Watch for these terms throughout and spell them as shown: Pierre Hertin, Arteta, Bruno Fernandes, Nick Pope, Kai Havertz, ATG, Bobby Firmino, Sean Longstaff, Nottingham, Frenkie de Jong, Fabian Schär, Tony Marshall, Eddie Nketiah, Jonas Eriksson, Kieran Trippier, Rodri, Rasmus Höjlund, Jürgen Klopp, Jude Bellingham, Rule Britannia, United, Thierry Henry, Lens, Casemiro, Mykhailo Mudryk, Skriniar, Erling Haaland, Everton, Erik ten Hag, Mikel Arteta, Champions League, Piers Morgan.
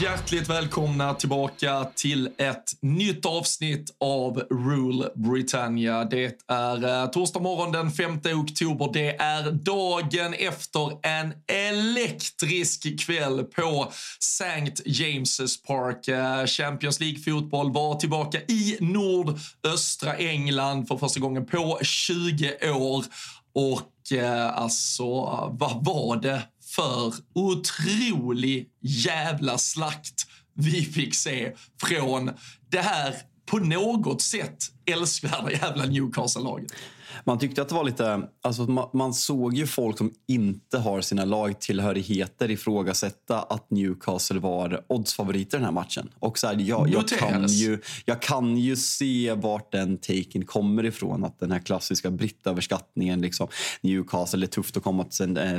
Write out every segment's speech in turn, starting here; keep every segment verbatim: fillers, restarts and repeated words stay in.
Hjärtligt välkomna tillbaka till ett nytt avsnitt av Rule Britannia. Det är torsdag morgon den femte oktober. Det är dagen efter en elektrisk kväll på Saint James' Park. Champions League-fotboll var tillbaka i nordöstra England för första gången på tjugo år. Och eh, alltså, vad var det för otrolig jävla slakt vi fick se från det här på något sätt älskvärda jävla Newcastle-laget? Man tyckte att det var lite... Alltså man, man såg ju folk som inte har sina lagtillhörigheter ifrågasätta att Newcastle var oddsfavoriter den här matchen. Och så här, jag, jag, kan ju, jag kan ju se vart den taken kommer ifrån. Att den här klassiska brittöverskattningen, liksom, Newcastle är tufft att komma till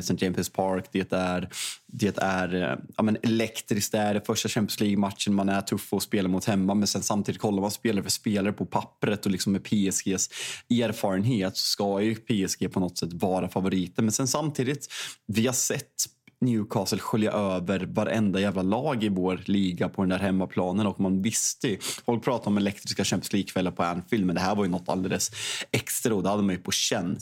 Saint James' Park. Det är, det är ja, men elektriskt. Det är det första Champions League-matchen. Man är tuff och spelar mot hemma. Men sen samtidigt kollar man spelare för spelare på pappret. Och liksom med P S G:s erfarenhet så ska ju P S G på något sätt vara favoriter. Men sen samtidigt, vi har sett Newcastle skölja över varenda jävla lag i vår liga på den där hemmaplanen. Och man visste ju, folk pratar om elektriska Champions League-kvällar på Anfield, men det här var ju något alldeles extra och det hade man ju på känn.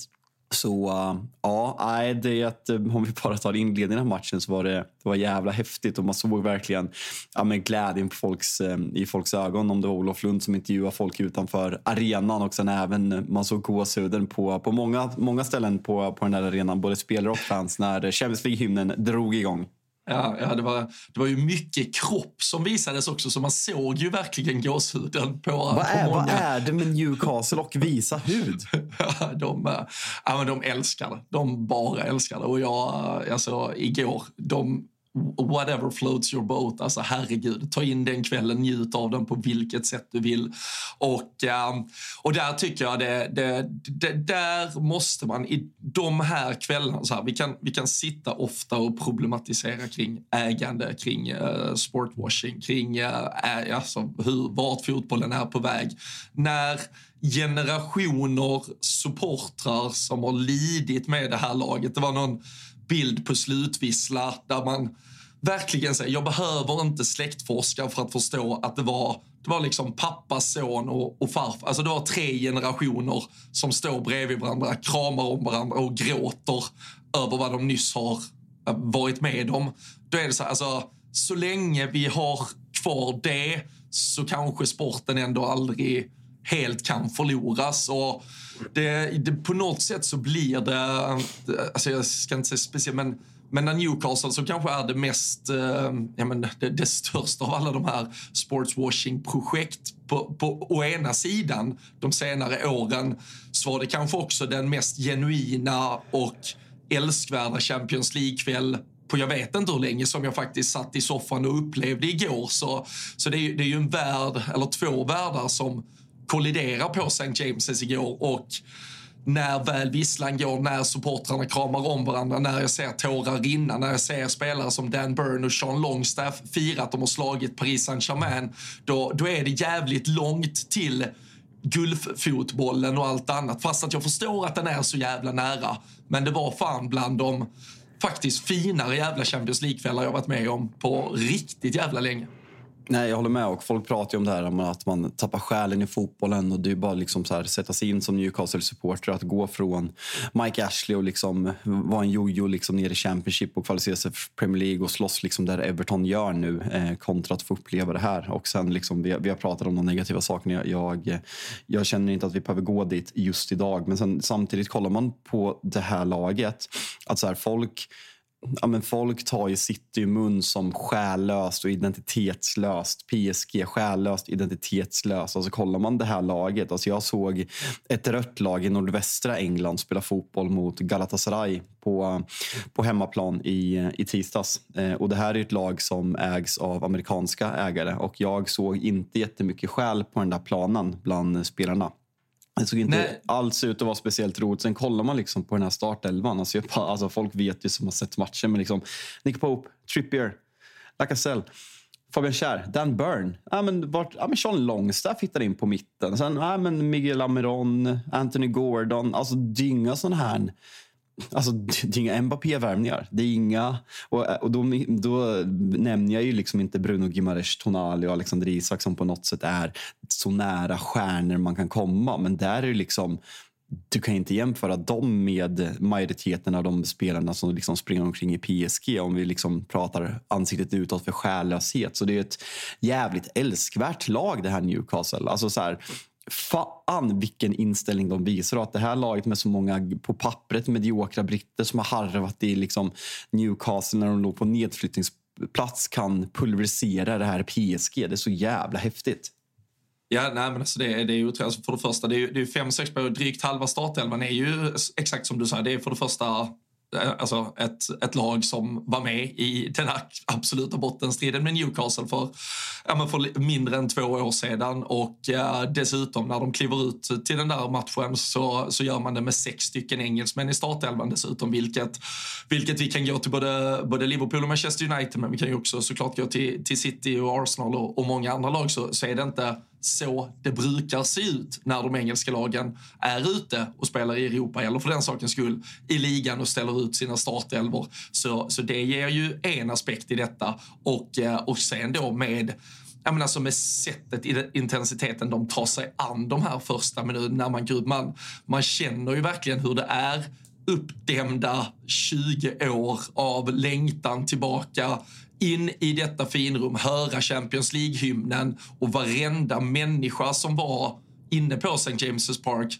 Så uh, ja, det är att om vi bara tar inledningen av matchen så var det, det var jävla häftigt. Och man såg verkligen ja, men glädjen på folks, i folks ögon. Om det var Olof Lund som intervjuade folk utanför arenan. Och sen även man såg gåshuden på, på många, många ställen på, på den där arenan. Både spelare och fans när Champions League-hymnen drog igång. Ja, ja det, var, det var ju mycket kropp som visades också, så man såg ju verkligen gåshuden på, vad är, på många. Vad är det med Newcastle och visa hud? Ja, de, ja, men de älskar det. De bara älskar det. Och jag, alltså, igår, de... Whatever floats your boat. Alltså herregud, ta in den kvällen, njut av den på vilket sätt du vill. Och, och där tycker jag det, det, det där måste man i de här kvällarna så här, vi kan, vi kan sitta ofta och problematisera kring ägande, kring eh, sportwashing, kring eh, alltså, hur, vart fotbollen är på väg. När generationer supportrar som har lidit med det här laget, det var någon bild på slutvisslar där man verkligen säger, jag behöver inte släktforska för att förstå att det var, det var liksom pappa, son och, och farfar. Alltså det var tre generationer som står bredvid varandra, kramar om varandra och gråter över vad de nyss har varit med om. Då är det så här, alltså, så länge vi har kvar det så kanske sporten ändå aldrig helt kan förloras. Och det, det, på något sätt så blir det, alltså jag ska inte säga speciellt, men, men när Newcastle så kanske är det mest, eh, ja men det, det största av alla de här sportswashing-projekt på, på å ena sidan de senare åren, så var det kanske också den mest genuina och älskvärda Champions League-kväll på jag vet inte hur länge som jag faktiskt satt i soffan och upplevde igår. Så, så det, är, det är ju en värld, eller två världar som kolliderar på Saint James's igår. Och när väl visslan går, när supportrarna kramar om varandra, när jag ser tårar rinna, när jag ser spelare som Dan Burn och Sean Longstaff fira att de har slagit Paris Saint-Germain, då, då är det jävligt långt till gulffotbollen och allt annat. Fast att jag förstår att den är så jävla nära. Men det var fan bland de faktiskt finare jävla Champions League-kvällar jag varit med om på riktigt jävla länge. Nej, jag håller med, och folk pratar ju om det här om att man tappar själen i fotbollen, och det är bara liksom så här, sätta sig in som Newcastle-supporter att gå från Mike Ashley och liksom vara en jojo liksom ner i Championship och kvalificera sig för Premier League och slåss liksom där Everton gör nu, eh, kontra att få uppleva det här. Och sen liksom, vi, vi har pratat om de negativa sakerna. Jag, jag känner inte att vi behöver gå dit just idag, men sen, samtidigt kollar man på det här laget att så här, folk... Ja, men folk tar ju City i mun som själlöst och identitetslöst. P S G själlöst, identitetslöst. Alltså kollar man det här laget. Alltså jag såg ett rött lag i nordvästra England spela fotboll mot Galatasaray på, på hemmaplan i, i tisdags. Eh, och det här är ett lag som ägs av amerikanska ägare. Och jag såg inte jättemycket själ på den där planen bland spelarna. Det såg inte Nej. alls ut att vara speciellt roligt. Sen kollar man liksom på den här startelvan. Alltså, jag, alltså folk vet ju som har sett matchen. Men liksom, Nick Pope, Trippier, Lacazette, Fabian Schär, Dan Burn. Ja, men vart, ja, men Sean Longstaff hittade in på mitten. Sen ja, men Miguel Almirón, Anthony Gordon. Alltså dynga sån här... Alltså det är inga Mbappé-värvningar. Det är inga... Och, och då, då nämner jag ju liksom inte Bruno Guimaraes, Tonali och Alexander Isak som på något sätt är så nära stjärnor man kan komma. Men där är det liksom... Du kan inte jämföra dem med majoriteten av de spelarna som liksom springer omkring i P S G om vi liksom pratar ansiktet utåt för själlöshet. Så det är ett jävligt älskvärt lag det här Newcastle. Alltså så här... Fan vilken inställning de visar, att det här laget med så många på pappret mediokra britter som har harvat i liksom Newcastle när de låg på nedflyttningsplats kan pulverisera det här P S G. Det är så jävla häftigt. Ja, nej, men alltså det, det är ju alltså för det första, det är ju fem sex på drygt halva startelvan är ju exakt som du sa, det är för det första alltså ett, ett lag som var med i den här absoluta bottenstriden med Newcastle för, ja, men för mindre än två år sedan. Och eh, dessutom när de kliver ut till den där matchen så, så gör man det med sex stycken engelsmän i startelvan dessutom, vilket, vilket vi kan gå till både, både Liverpool och Manchester United, men vi kan ju också såklart gå till, till City och Arsenal och, och många andra lag, så, så är det inte så det brukar se ut när de engelska lagen är ute och spelar i Europa, eller för den sakens skull i ligan, och ställer ut sina startelvor. Så, så det ger ju en aspekt i detta. Och, och sen då med, jag menar, alltså med sättet, intensiteten de tar sig an de här första minuterna. Man, gud, man, man känner ju verkligen hur det är uppdämda tjugo år av längtan tillbaka in i detta finrum, höra Champions League-hymnen, och varenda människa som var inne på Saint James' Park,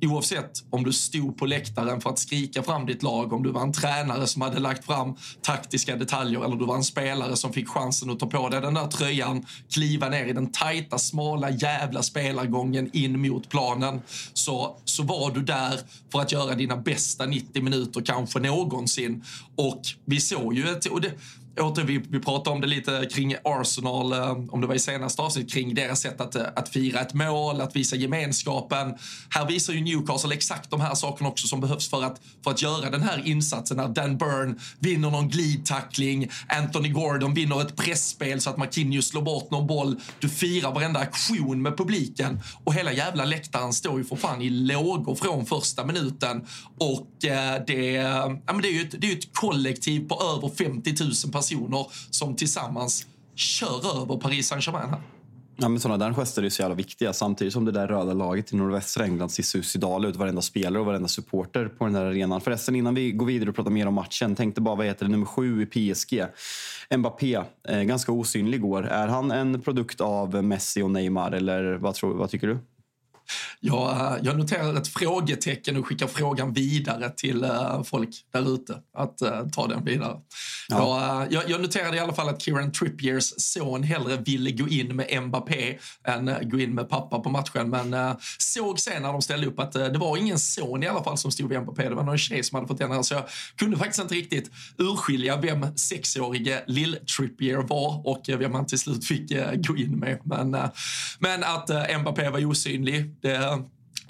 oavsett om du stod på läktaren för att skrika fram ditt lag, om du var en tränare som hade lagt fram taktiska detaljer, eller du var en spelare som fick chansen att ta på dig den där tröjan, kliva ner i den tajta, smala jävla spelargången in mot planen, så, så var du där för att göra dina bästa nittio minuter kanske någonsin. Och vi såg ju ett... Och det, åter, vi, vi pratade om det lite kring Arsenal, om det var i senaste avsnitt, kring deras sätt att, att fira ett mål, att visa gemenskapen. Här visar ju Newcastle exakt de här sakerna också som behövs för att, för att göra den här insatsen. När Dan Burn vinner någon glidtackling, Anthony Gordon vinner ett pressspel så att Marquinhos slår bort någon boll. Du firar varenda aktion med publiken, och hela jävla läktaren står ju för fan i lågor från första minuten. Och eh, det, ja, men det är ju ett, det är ett kollektiv på över femtio tusen personer personer som tillsammans kör över Paris Saint-Germain här. Ja, men sådana där gester är ju så jävla viktiga, samtidigt som det där röda laget i nordvästra England ser suicidal ut, varenda spelare och varenda supporter på den här arenan. Förresten, innan vi går vidare och pratar mer om matchen, tänkte bara, vad heter det, nummer sju i P S G, Mbappé, eh, ganska osynlig igår. Är han en produkt av Messi och Neymar, eller vad, tror, vad tycker du? jag, jag noterar ett frågetecken och skickar frågan vidare till uh, folk där ute att uh, ta den vidare. Ja. Jag, jag, jag noterade i alla fall att Kieran Trippiers son hellre ville gå in med Mbappé än uh, gå in med pappa på matchen, men uh, såg sen när de ställde upp att uh, det var ingen son i alla fall som stod vid Mbappé, det var någon tjej som hade fått den här, så jag kunde faktiskt inte riktigt urskilja vem sexårige Lil Trippier var och uh, vem man till slut fick uh, gå in med, men, uh, men att uh, Mbappé var osynlig, det uh,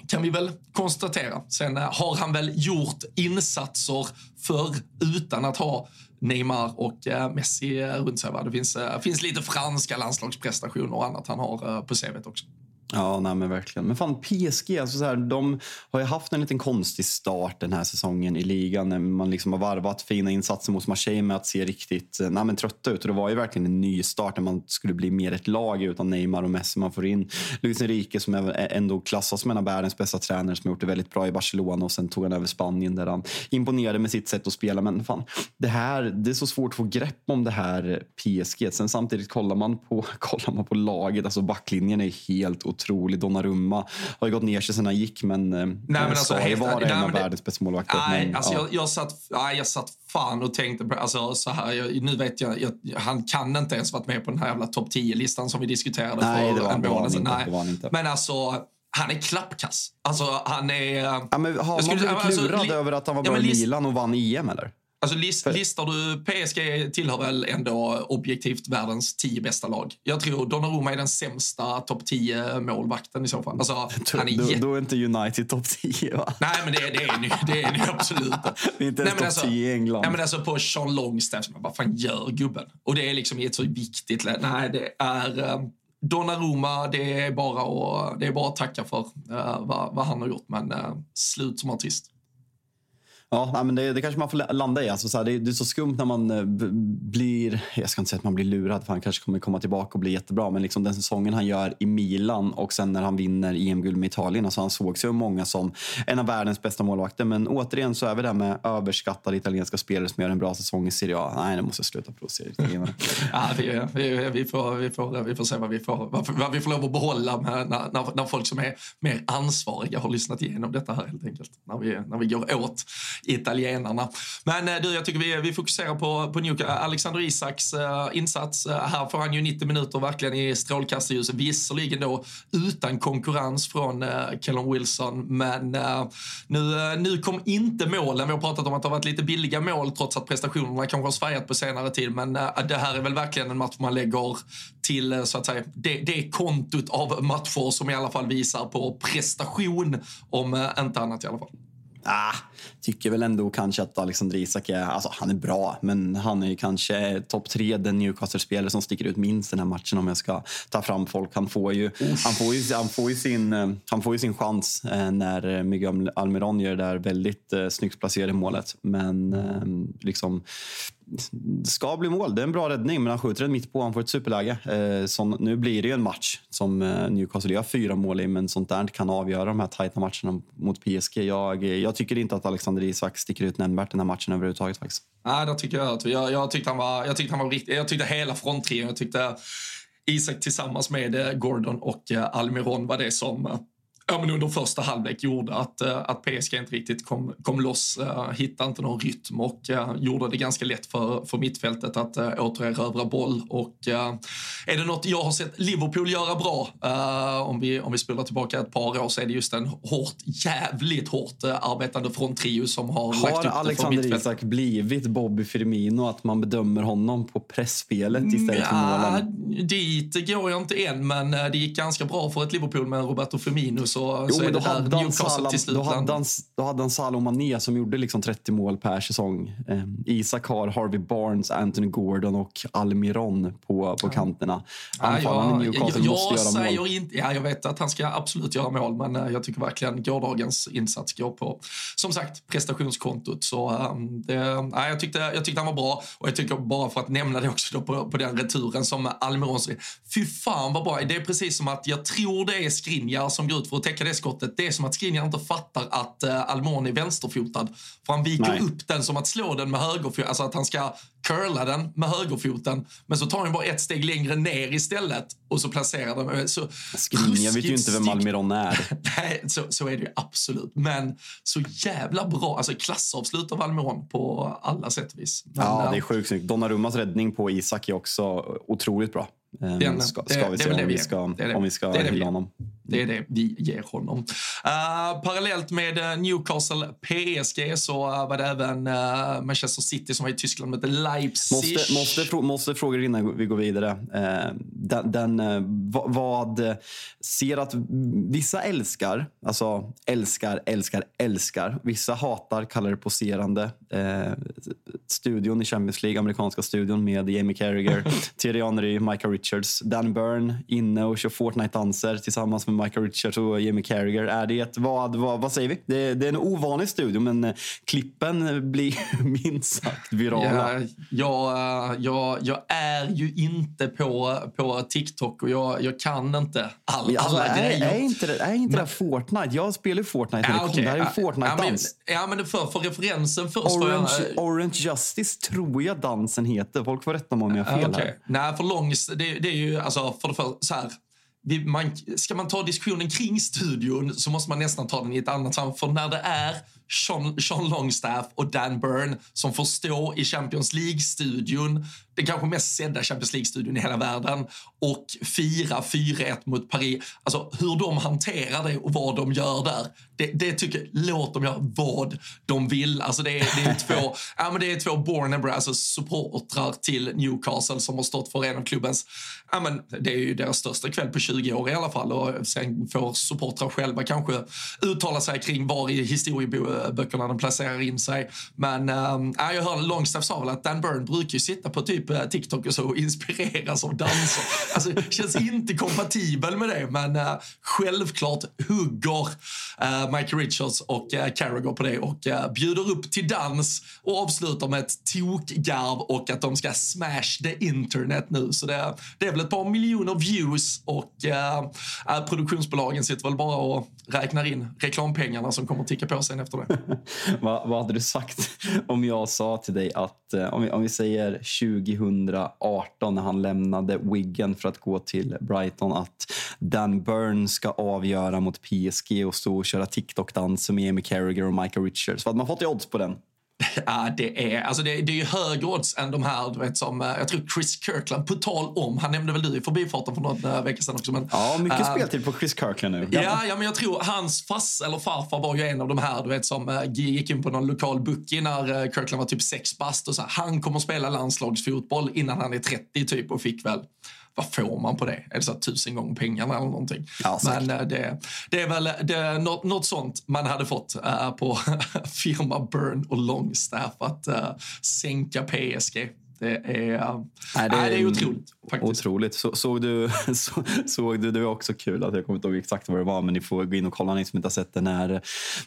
kan vi väl konstatera. Sen uh, har han väl gjort insatser för utan att ha Neymar och Messi runt sig. Det finns, finns lite franska landslagsprestationer och annat han har på C V:t också. Ja, nej men verkligen. Men fan, P S G, alltså så här, de har ju haft en liten konstig start den här säsongen i ligan, när man liksom har varvat fina insatser mot Marseille med att se riktigt nej, men trötta ut. Och det var ju verkligen en ny start när man skulle bli mer ett lag utan Neymar och Messi. Man får in Luis Enrique som är ändå klassas som en av världens bästa tränare, som har gjort det väldigt bra i Barcelona, och sen tog han över Spanien där han imponerade med sitt sätt att spela. Men fan, det här, det är så svårt att få grepp om det här P S G. Sen samtidigt kollar man på, kollar man på laget, alltså backlinjen är helt otrolig. Donnarumma har ju gått ner sig sen han gick, men, nej, men alltså, så helt, var det en av världens bästa målvakter. Nej, men, alltså, ja. jag, jag, satt, nej, jag satt fan och tänkte på, alltså, så här, jag, nu vet jag, jag, han kan inte ens varit med på den här jävla topp tio-listan som vi diskuterade nej, för en månad sedan. Men alltså, han är klappkass. Alltså, han är... Ja, men har man blivit alltså, lurad li- över att han var ja, bra i list- Milan och vann E M, eller? Alltså list, listar du, P S G tillhör väl ändå objektivt världens tio bästa lag. Jag tror Donnarumma är den sämsta topp tio målvakten i så fall. Alltså, tror, han är då, jätt... då är inte United topp tio, va? Nej, men det, det är nu det är nu absolut. Det är inte ens topp alltså, tio i England. Nej, men alltså på Sean Longstaff, vad fan gör gubben? Och det är liksom ett så viktigt lä- Nej, det är... Um... Donnarumma, det är bara att, det är bara att tacka för uh, vad, vad han har gjort, men uh, slut som artist. Ja, men det, det kanske man får landa i. Alltså så här, det, det är så skumt när man b- blir... Jag ska inte säga att man blir lurad, för han kanske kommer komma tillbaka och bli jättebra. Men liksom den säsongen han gör i Milan och sen när han vinner E M-guld med Italien. Alltså han såg sig många som en av världens bästa målvakter. Men återigen så är vi där med överskattade italienska spelare som gör en bra säsong i Serie A. Nej, det måste jag sluta provocera. Ja, vi, vi, vi, får, vi, får, vi får se vad vi får, vad vi får lov att behålla med, när, när, när folk som är mer ansvariga har lyssnat igenom detta här helt enkelt. När vi, när vi går åt... italienarna. Men du, jag tycker vi, vi fokuserar på, på Newcastle. Alexander Isaks äh, insats. Äh, här får han ju nittio minuter verkligen i strålkastarljuset. Visserligen då utan konkurrens från äh, Callum Wilson. Men äh, nu, äh, nu kom inte målen. Vi har pratat om att det har varit lite billiga mål trots att prestationerna kanske har svajat på senare tid. Men äh, det här är väl verkligen en match man lägger till så att säga, det, det kontot av matcher som i alla fall visar på prestation, om äh, inte annat i alla fall. Ah, tycker väl ändå kanske att Alexander Isak är, alltså han är bra, men han är ju kanske topp tre den Newcastle-spelare som sticker ut minst den här matchen, om jag ska ta fram folk. Han får ju, han får ju, han får ju, sin, han får ju sin chans när Miguel Almirón gör det där väldigt snyggt placerade målet, men liksom ska bli mål, det är en bra räddning, men han skjuter den mitt på, han får ett superläge. Så nu blir det ju en match som Newcastle gör fyra mål i, men sånt där kan avgöra de här tajta matcherna mot P S G. Jag, jag tycker inte att Alexander Isak sticker ut nämnvärt den här matchen överhuvudtaget faktiskt. Nej, det tycker jag. Jag, jag tyckte han var, jag tyckte han var riktigt, jag tyckte hela fronttrion, jag tyckte Isak tillsammans med Gordon och Almirón var det som... Ja, men under första halvlek gjorde att, att P S G inte riktigt kom, kom loss, uh, hittade inte någon rytm och uh, gjorde det ganska lätt för, för mittfältet att uh, återerövra boll. Och uh, är det något jag har sett Liverpool göra bra, uh, om vi, om vi spelar tillbaka ett par år, så är det just en hårt, jävligt hårt uh, arbetande fronttrio som har, har lagt upp Alexander för Isak blivit Bobby Firmino, att man bedömer honom på pressspelet istället ja, för målen? Dit går jag inte än, men uh, det gick ganska bra för ett Liverpool med Roberto Firmino. Så, jo, så men då, hade Salam, då, hade han, då hade han Salah och Mané som gjorde liksom trettio mål per säsong. Eh, Isak har Harvey Barnes, Anthony Gordon och Almirón på, på kanterna. Ja, ja, Newcastle jag, måste jag, göra jag, mål. Inte, ja, jag vet att han ska absolut göra mål, men eh, jag tycker verkligen gårdagens insats går på, som sagt, prestationskontot. Så, eh, det, eh, jag, tyckte, jag tyckte han var bra, och jag tycker bara för att nämna det också då på, på den returen som Almirón. Fy fan vad bra, det är precis som att jag tror det är Skriniar som går ut för att täcka det skottet. Det är som att Skriniar inte fattar att uh, Almirón är vänsterfotad. För han viker Nej. upp den som att slå den med högerfoten. Alltså att han ska curla den med högerfoten. Men så tar han bara ett steg längre ner istället. Och så placerar den. Så Skriniar vet ju inte vem Almirón är. Nej, så, så är det ju absolut. Men så jävla bra. Alltså klassavslut av Almirón på alla sätt och vis. Men, ja, det är sjukt snyggt. Donnarummas räddning på Isak är också otroligt bra. Um, ska, ska vi se om vi ska, om vi ska hylla honom. Det är det vi ger honom. Uh, parallellt med Newcastle P S G så var det även uh, Manchester City som var i Tyskland med Leipzig. Måste, måste, måste fråga innan vi går vidare. Uh, den, den, uh, vad ser att vissa älskar, alltså älskar, älskar, älskar. Vissa hatar, kallar det poserande. Uh, studion i Champions League, amerikanska studion med Jamie Carragher, Thierry Henry, Michael Richards, Dan Burn inne och kör Fortnite-danser tillsammans med Michael Richards och Jamie Carragher. Är det ett, vad, vad, vad säger vi? Det, det är en ovanlig studio, men klippen blir minst sagt virala. Ja, jag, jag är ju inte på, på TikTok och jag, jag kan inte all, alltså, alla är, grejer. Är inte det, är inte men, det Fortnite? Jag spelar ju Fortnite. Ja, okay. Det här är ju Fortnite-dans. Ja, men, ja, men det för, för referensen först. Orange, jag, Orange Justice tror jag dansen heter. Folk får rätta mig om jag har fel. Okay. Här. Nej, för långs, det, det är ju alltså, för det för, så här. Man, ska man ta diskussionen kring studion så måste man nästan ta den i ett annat sammanhang. För när det är Sean, Sean Longstaff och Dan Burn som får stå i Champions League-studion, den kanske mest sedda Champions League-studion i hela världen, och fira fyra ett mot Paris. Alltså hur de hanterar det och vad de gör där, det, det tycker jag, låt dem göra vad de vill. Alltså det är, det är två ja, men det är två born and brass, alltså supportrar till Newcastle som har stått för en av klubbens, ja, men det är ju deras största kväll på tjugo år i alla fall, och sen får supportrar själva kanske uttala sig kring var i historieböckerna de placerar in sig. Men ähm, jag hörde Longstaff sa väl att Dan Burn brukar ju sitta på typ TikTok och så inspireras av danser. Alltså känns inte kompatibel med det, men uh, självklart hugger uh, Mike Richards och uh, Carragher på det och uh, bjuder upp till dans och avslutar med ett tokgarv och att de ska smash the internet nu. Så det, det är väl ett par miljoner views och uh, produktionsbolagen sitter väl bara och räknar in reklampengarna som kommer att ticka på sen efter det. vad, vad hade du sagt om jag sa till dig att uh, om, vi, om vi säger tjugo arton när han lämnade Wigan för att gå till Brighton, att Dan Burn ska avgöra mot P S G och stå och köra TikTok-dans med Jamie Carragher och Michael Richards? Vad hade man fått i odds på den? Ja, det är, alltså det, det är ju högre odds än de här, du vet, som jag tror Chris Kirkland, på tal om, han nämnde väl du i förbifarten för någon vecka sedan också, men, ja, mycket äh, speltid på Chris Kirkland nu. Ja, ja, men jag tror hans fass eller farfar var ju en av de här, du vet, som gick in på någon lokal bookie när Kirkland var typ sex bast och så här, han kommer spela landslagsfotboll innan han är trettio typ, och fick väl, vad får man på det? Är det så tusen gånger pengarna eller någonting? Ja, men det, det är väl det, något, något sånt man hade fått uh, på firma Burn och Longstaff att uh, sänka P S G. Det är, uh, nej, det, nej, det är otroligt. Faktiskt. Otroligt. Så, såg du, så, såg du, det var också kul att jag kommer inte ihåg exakt vad det var, men ni får gå in och kolla ni som inte har sett det, när,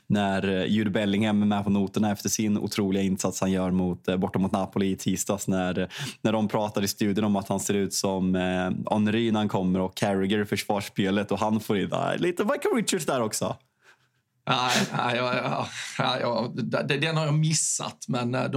när Jude Bellingham är med på noterna efter sin otroliga insats han gör mot, borta mot Napoli i tisdags, när, när de pratar i studion om att han ser ut som eh, Henry när han kommer och Carragher i försvarsspelet, och han får in där, lite Michael Richards där också. Nej, nej, ja, ja, ja, den har jag missat, men de,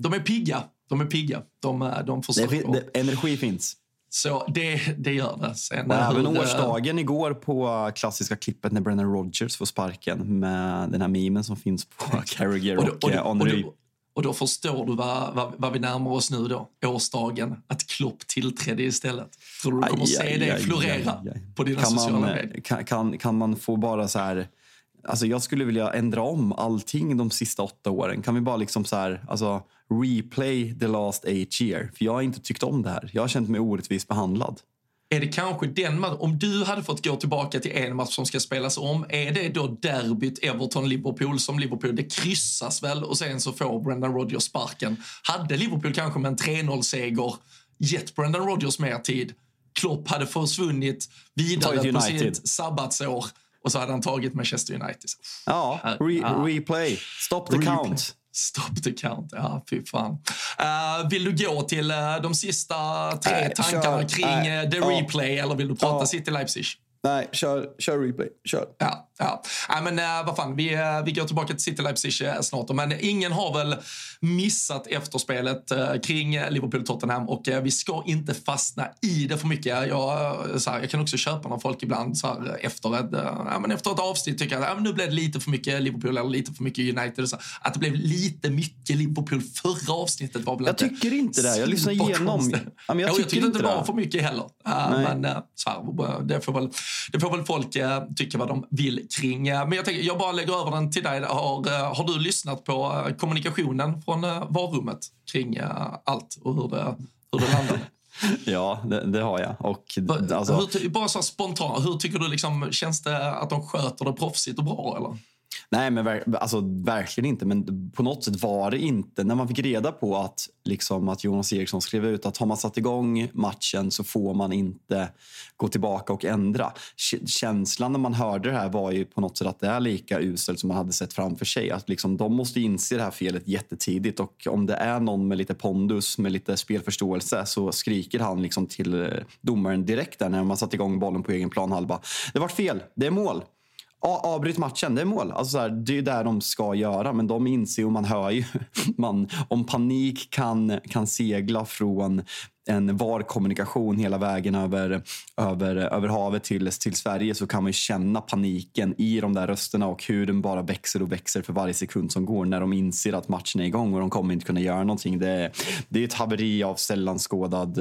de är pigga. De är pigga. De, de får det, det, energi finns. Så det, det gör det. Sen även årsdagen det... igår på klassiska klippet när Brendan Rodgers får sparken med den här memen som finns på Carragher och, och, och, och Henry. Och, och, och då förstår du vad, vad, vad vi närmar oss nu då. Årsdagen. Att Klopp tillträdde istället. Tror du, du kommer aj, se aj, det aj, florera aj, aj. på dina kan sociala man, medier? Kan, kan, kan man få bara så här... Alltså jag skulle vilja ändra om allting de sista åtta åren. Kan vi bara liksom så här, alltså replay the last eight year? För jag har inte tyckt om det här. Jag har känt mig orättvist behandlad. Är det kanske den matchen, om du hade fått gå tillbaka till en match som ska spelas om, är det då derbyt Everton-Liverpool som Liverpool, det kryssas väl och sen så får Brendan Rodgers sparken. Hade Liverpool kanske med en tre noll seger gett Brendan Rodgers mer tid, Klopp hade försvunnit vidare på sitt sabbatsår. Och så hade han tagit Manchester United. Ja, re- ah. replay. Stop the replay. Count. Stop the count, ja, fy fan. Uh, vill du gå till uh, de sista tre äh, tankarna kör. kring uh, the uh, replay uh, eller vill du prata uh, City Leipzig? Nej, kör, kör replay. Kör. Ja, ja. Nej, men äh, vad fan, vi, äh, vi går tillbaka till City Leipzig äh, snart. Men ingen har väl missat efterspelet äh, kring Liverpool och Tottenham. Och äh, vi ska inte fastna i det för mycket. Jag, så här, jag kan också köpa några folk ibland så här, efter, ett, äh, men efter ett avsnitt tycker jag att äh, nu blev det lite för mycket Liverpool eller lite för mycket United. Så att det blev lite mycket Liverpool förra avsnittet var väl. Jag tycker inte det. Jag lyssnar igenom. Ja, men jag, jo, jag tycker inte det var för mycket heller. Äh, men äh, så här, det får väl... Det får väl folk eh, tycka vad de vill kring. Men jag tänker, jag bara lägger över den till dig. Har, har du lyssnat på kommunikationen från eh, varummet kring eh, allt och hur det, hur det landade? Ja, det, det har jag. Och, Va, alltså... hur, bara så spontant, hur tycker du liksom, känns det att de sköter det proffsigt och bra eller? Nej, men ver- alltså, verkligen inte. Men på något sätt var det inte. När man fick reda på att, liksom, att Jonas Eriksson skrev ut att har man satt igång matchen så får man inte gå tillbaka och ändra. K- känslan när man hörde det här var ju på något sätt att det är lika uselt som man hade sett framför sig. Att, liksom, de måste inse det här felet jättetidigt. Och om det är någon med lite pondus, med lite spelförståelse, så skriker han liksom till domaren direkt där när man satt igång bollen på egen plan halva. Det var fel, det är mål. Ja, avbryt matchen, det är mål. Alltså så här, det är ju där de ska göra. Men de inser och man hör ju man, om panik kan, kan segla från en varkommunikation hela vägen över, över, över havet till, till Sverige, så kan man ju känna paniken i de där rösterna och hur den bara växer och växer för varje sekund som går när de inser att matchen är igång och de kommer inte kunna göra någonting. Det, det är ett haveri av sällan skådad,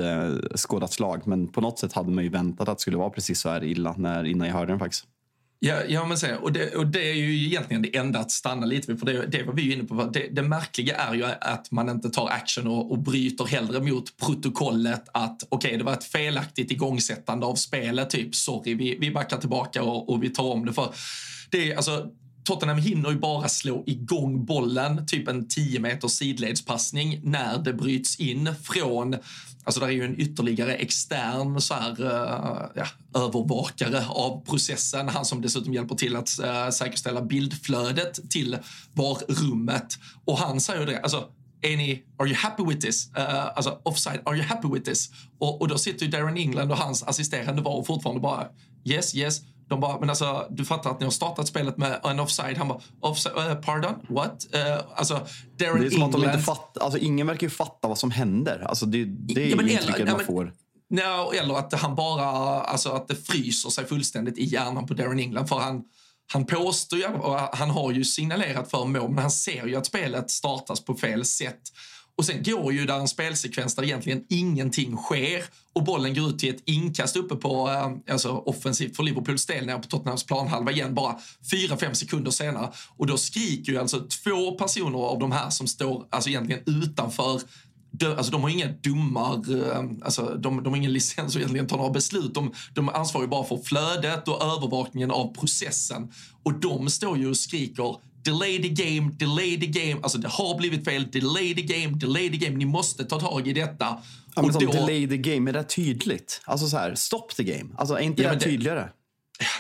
skådat slag. Men på något sätt hade man ju väntat att det skulle vara precis så här illa när, innan jag hörde den faktiskt. Ja, ja men så, och, det, och det är ju egentligen det enda att stanna lite vid, för det, det var vi ju inne på. Det, det märkliga är ju att man inte tar action och, och bryter hellre mot protokollet att okej, okay, det var ett felaktigt igångsättande av spelet, typ sorry, vi, vi backar tillbaka och, och vi tar om det. För det är alltså... Tottenham hinner ju bara slå igång bollen, typ en tio meters sidledspassning när det bryts in från, alltså där är ju en ytterligare extern så här, ja, övervakare av processen, han som dessutom hjälper till att uh, säkerställa bildflödet till varummet, och han säger ju det, alltså är ni, are you happy with this? Uh, alltså offside, are you happy with this? Och, och då sitter ju Darren England och hans assisterande var och fortfarande bara yes, yes. De bara, men alltså, du fattar att ni har startat spelet med en offside. Han bara, offside, uh, pardon, what? Uh, alltså, det är som att de inte fattar, alltså ingen verkar ju fatta vad som händer. Alltså det, det är ja, ju intrycket eller, man ja, får. Ja, eller att han bara, alltså att det fryser sig fullständigt i hjärnan på Darren England, för han Han påstår ju, och han har ju signalerat för mål, men han ser ju att spelet startas på fel sätt. Och sen går ju där en spelsekvens där egentligen ingenting sker och bollen går ut till ett inkast uppe på, alltså offensivt för Liverpools del nere på Tottenhams planhalva igen, bara fyra fem sekunder senare. Och då skriker ju alltså två personer av de här som står alltså egentligen utanför. Alltså de har inga dummar, alltså de, de har ingen licens och egentligen tar några beslut. De, de ansvarar ju bara för flödet och övervakningen av processen. Och de står ju och skriker delay the game, delay the game. Alltså det har blivit fel, delay the game, delay the game. Ni måste ta tag i detta. Ja, men och då... delay the game, är det tydligt? Alltså så här, stop the game. Alltså är inte ja, det tydligare?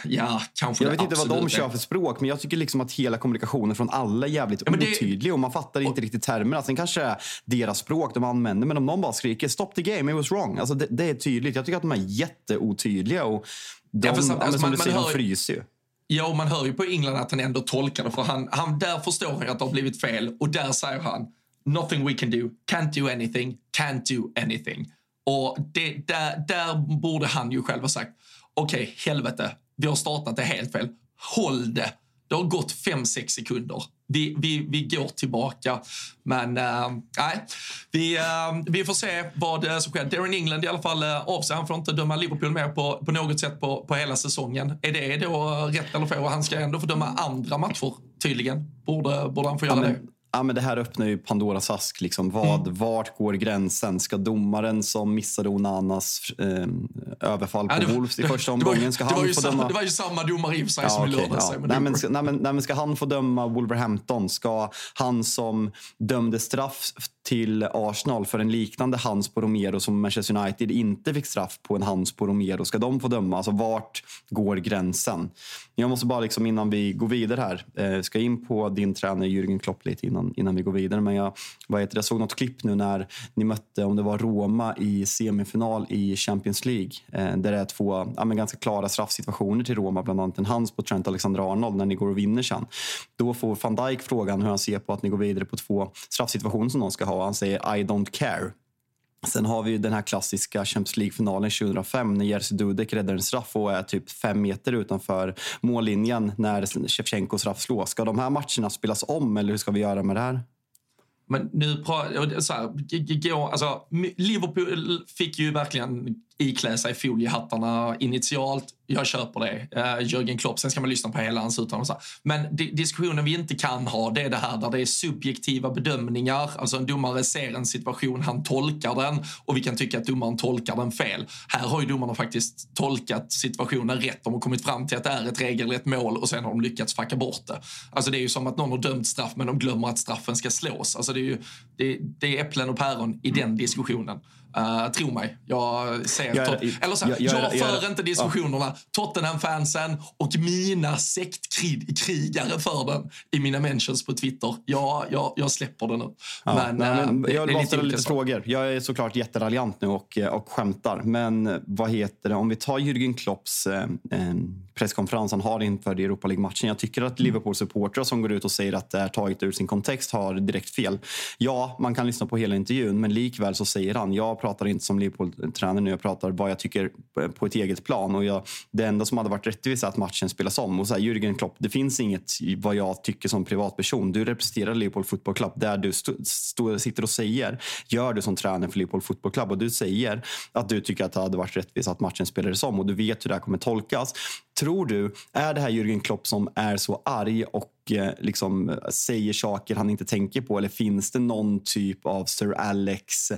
Ja, kanske. Jag vet inte vad de kör för språk, men jag tycker liksom att hela kommunikationen från alla är jävligt ja, det... otydlig och man fattar inte och... riktigt termerna. Sen kanske deras språk de använder, men om någon bara skriker stop the game, it was wrong. Alltså det, det är tydligt. Jag tycker att de är jätteotydliga och de, ja, för samt, alltså, som man, du säger, man hör... de fryser ju. Ja, och man hör ju på England att han ändå tolkar det, för han, han, där förstår han att det har blivit fel och där säger han nothing we can do, can't do anything, can't do anything. Och det, där, där borde han ju själv ha sagt okej, okay, helvete, vi har startat det helt fel. Håll det. Det har gått fem sex sekunder. Vi, vi, vi går tillbaka. Men äh, nej, vi, äh, vi får se vad som sker. Darren England i alla fall äh, av sig. Han får inte döma Liverpool mer på, på något sätt på, på hela säsongen. Är det då rätt eller fel? Han ska ändå få döma andra matcher tydligen. Borde, borde han få göra Amen. det? Ja, men det här öppnar ju Pandoras ask. Liksom. Vad, mm. Vart går gränsen? Ska domaren som missade Onanas eh, överfall på ja, det, Wolves i första omgången, ska han få döma... Det var ju samma domare i sig ja, som okay, lörde ja. sig. Men nej, men, ska, nej, men, nej, men ska han få döma Wolverhampton? Ska han som dömde straff till Arsenal för en liknande hands på Romero som Manchester United inte fick straff på en hands på Romero. Ska de få döma? Alltså vart går gränsen? Jag måste bara liksom innan vi går vidare här, eh, ska in på din tränare Jürgen Klopp lite innan, innan vi går vidare. Men jag, vad heter, jag såg något klipp nu när ni mötte, om det var Roma i semifinal i Champions League. Eh, där det är två ja, men ganska klara straffsituationer till Roma, bland annat en hands på Trent Alexander-Arnold när ni går och vinner sen. Då får Van Dijk frågan hur han ser på att ni går vidare på två straffsituationer som någon ska ha. Han säger I don't care. Sen har vi ju den här klassiska Champions League-finalen tjugohundrafem när Jerzy Dudek räddar en straff och är typ fem meter utanför mållinjen när Shevchenkos straff slås. Ska de här matcherna spelas om eller hur ska vi göra med det här? Men nu pratar så här, alltså, Liverpool fick ju verkligen iklä sig i foliehattarna initialt. Jag köper det. Uh, Jürgen Klopp, sen ska man lyssna på hela hans uttalande. Men di- diskussionen vi inte kan ha, det är det här där det är subjektiva bedömningar. Alltså en domare ser en situation, han tolkar den och vi kan tycka att domaren tolkar den fel. Här har ju domarna faktiskt tolkat situationen rätt. De har kommit fram till att det är ett regelrätt mål och sen har de lyckats facka bort det. Alltså det är ju som att någon har dömt straff men de glömmer att straffen ska slås. Alltså det är ju det, det är äpplen och päron i den diskussionen. Uh, tro mig, jag ser jag, tot- eller så här, jag, jag, jag för jag, inte diskussionerna ja. Tottenham-fansen och mina sektkrigare för den i mina mentions på Twitter. Ja, jag, jag släpper det nu ja, men, nej, men, det, jag det är lite, lite frågor. Jag är såklart jätteralliant nu och, och skämtar. Men vad heter det? Om vi tar Jürgen Klopps eh, presskonferens han har inför Europa League-matchen. Jag tycker att Liverpool-supportrar som går ut och säger att det är taget ur sin kontext har direkt fel. Ja, man kan lyssna på hela intervjun, men likväl så säger han, jag pratar inte som Liverpool-tränare nu, jag pratar vad jag tycker på ett eget plan och jag, det enda som hade varit rättvist är att matchen spelas om och så här, Jürgen Klopp, det finns inget vad jag tycker som privatperson, du representerar Liverpool Football Club, där du st- st- sitter och säger, gör du som tränare för Liverpool Football Club och du säger att du tycker att det hade varit rättvist att matchen spelades om och du vet hur det här kommer tolkas. Tror du, är det här Jürgen Klopp som är så arg och liksom säger saker han inte tänker på, eller finns det någon typ av Sir Alex,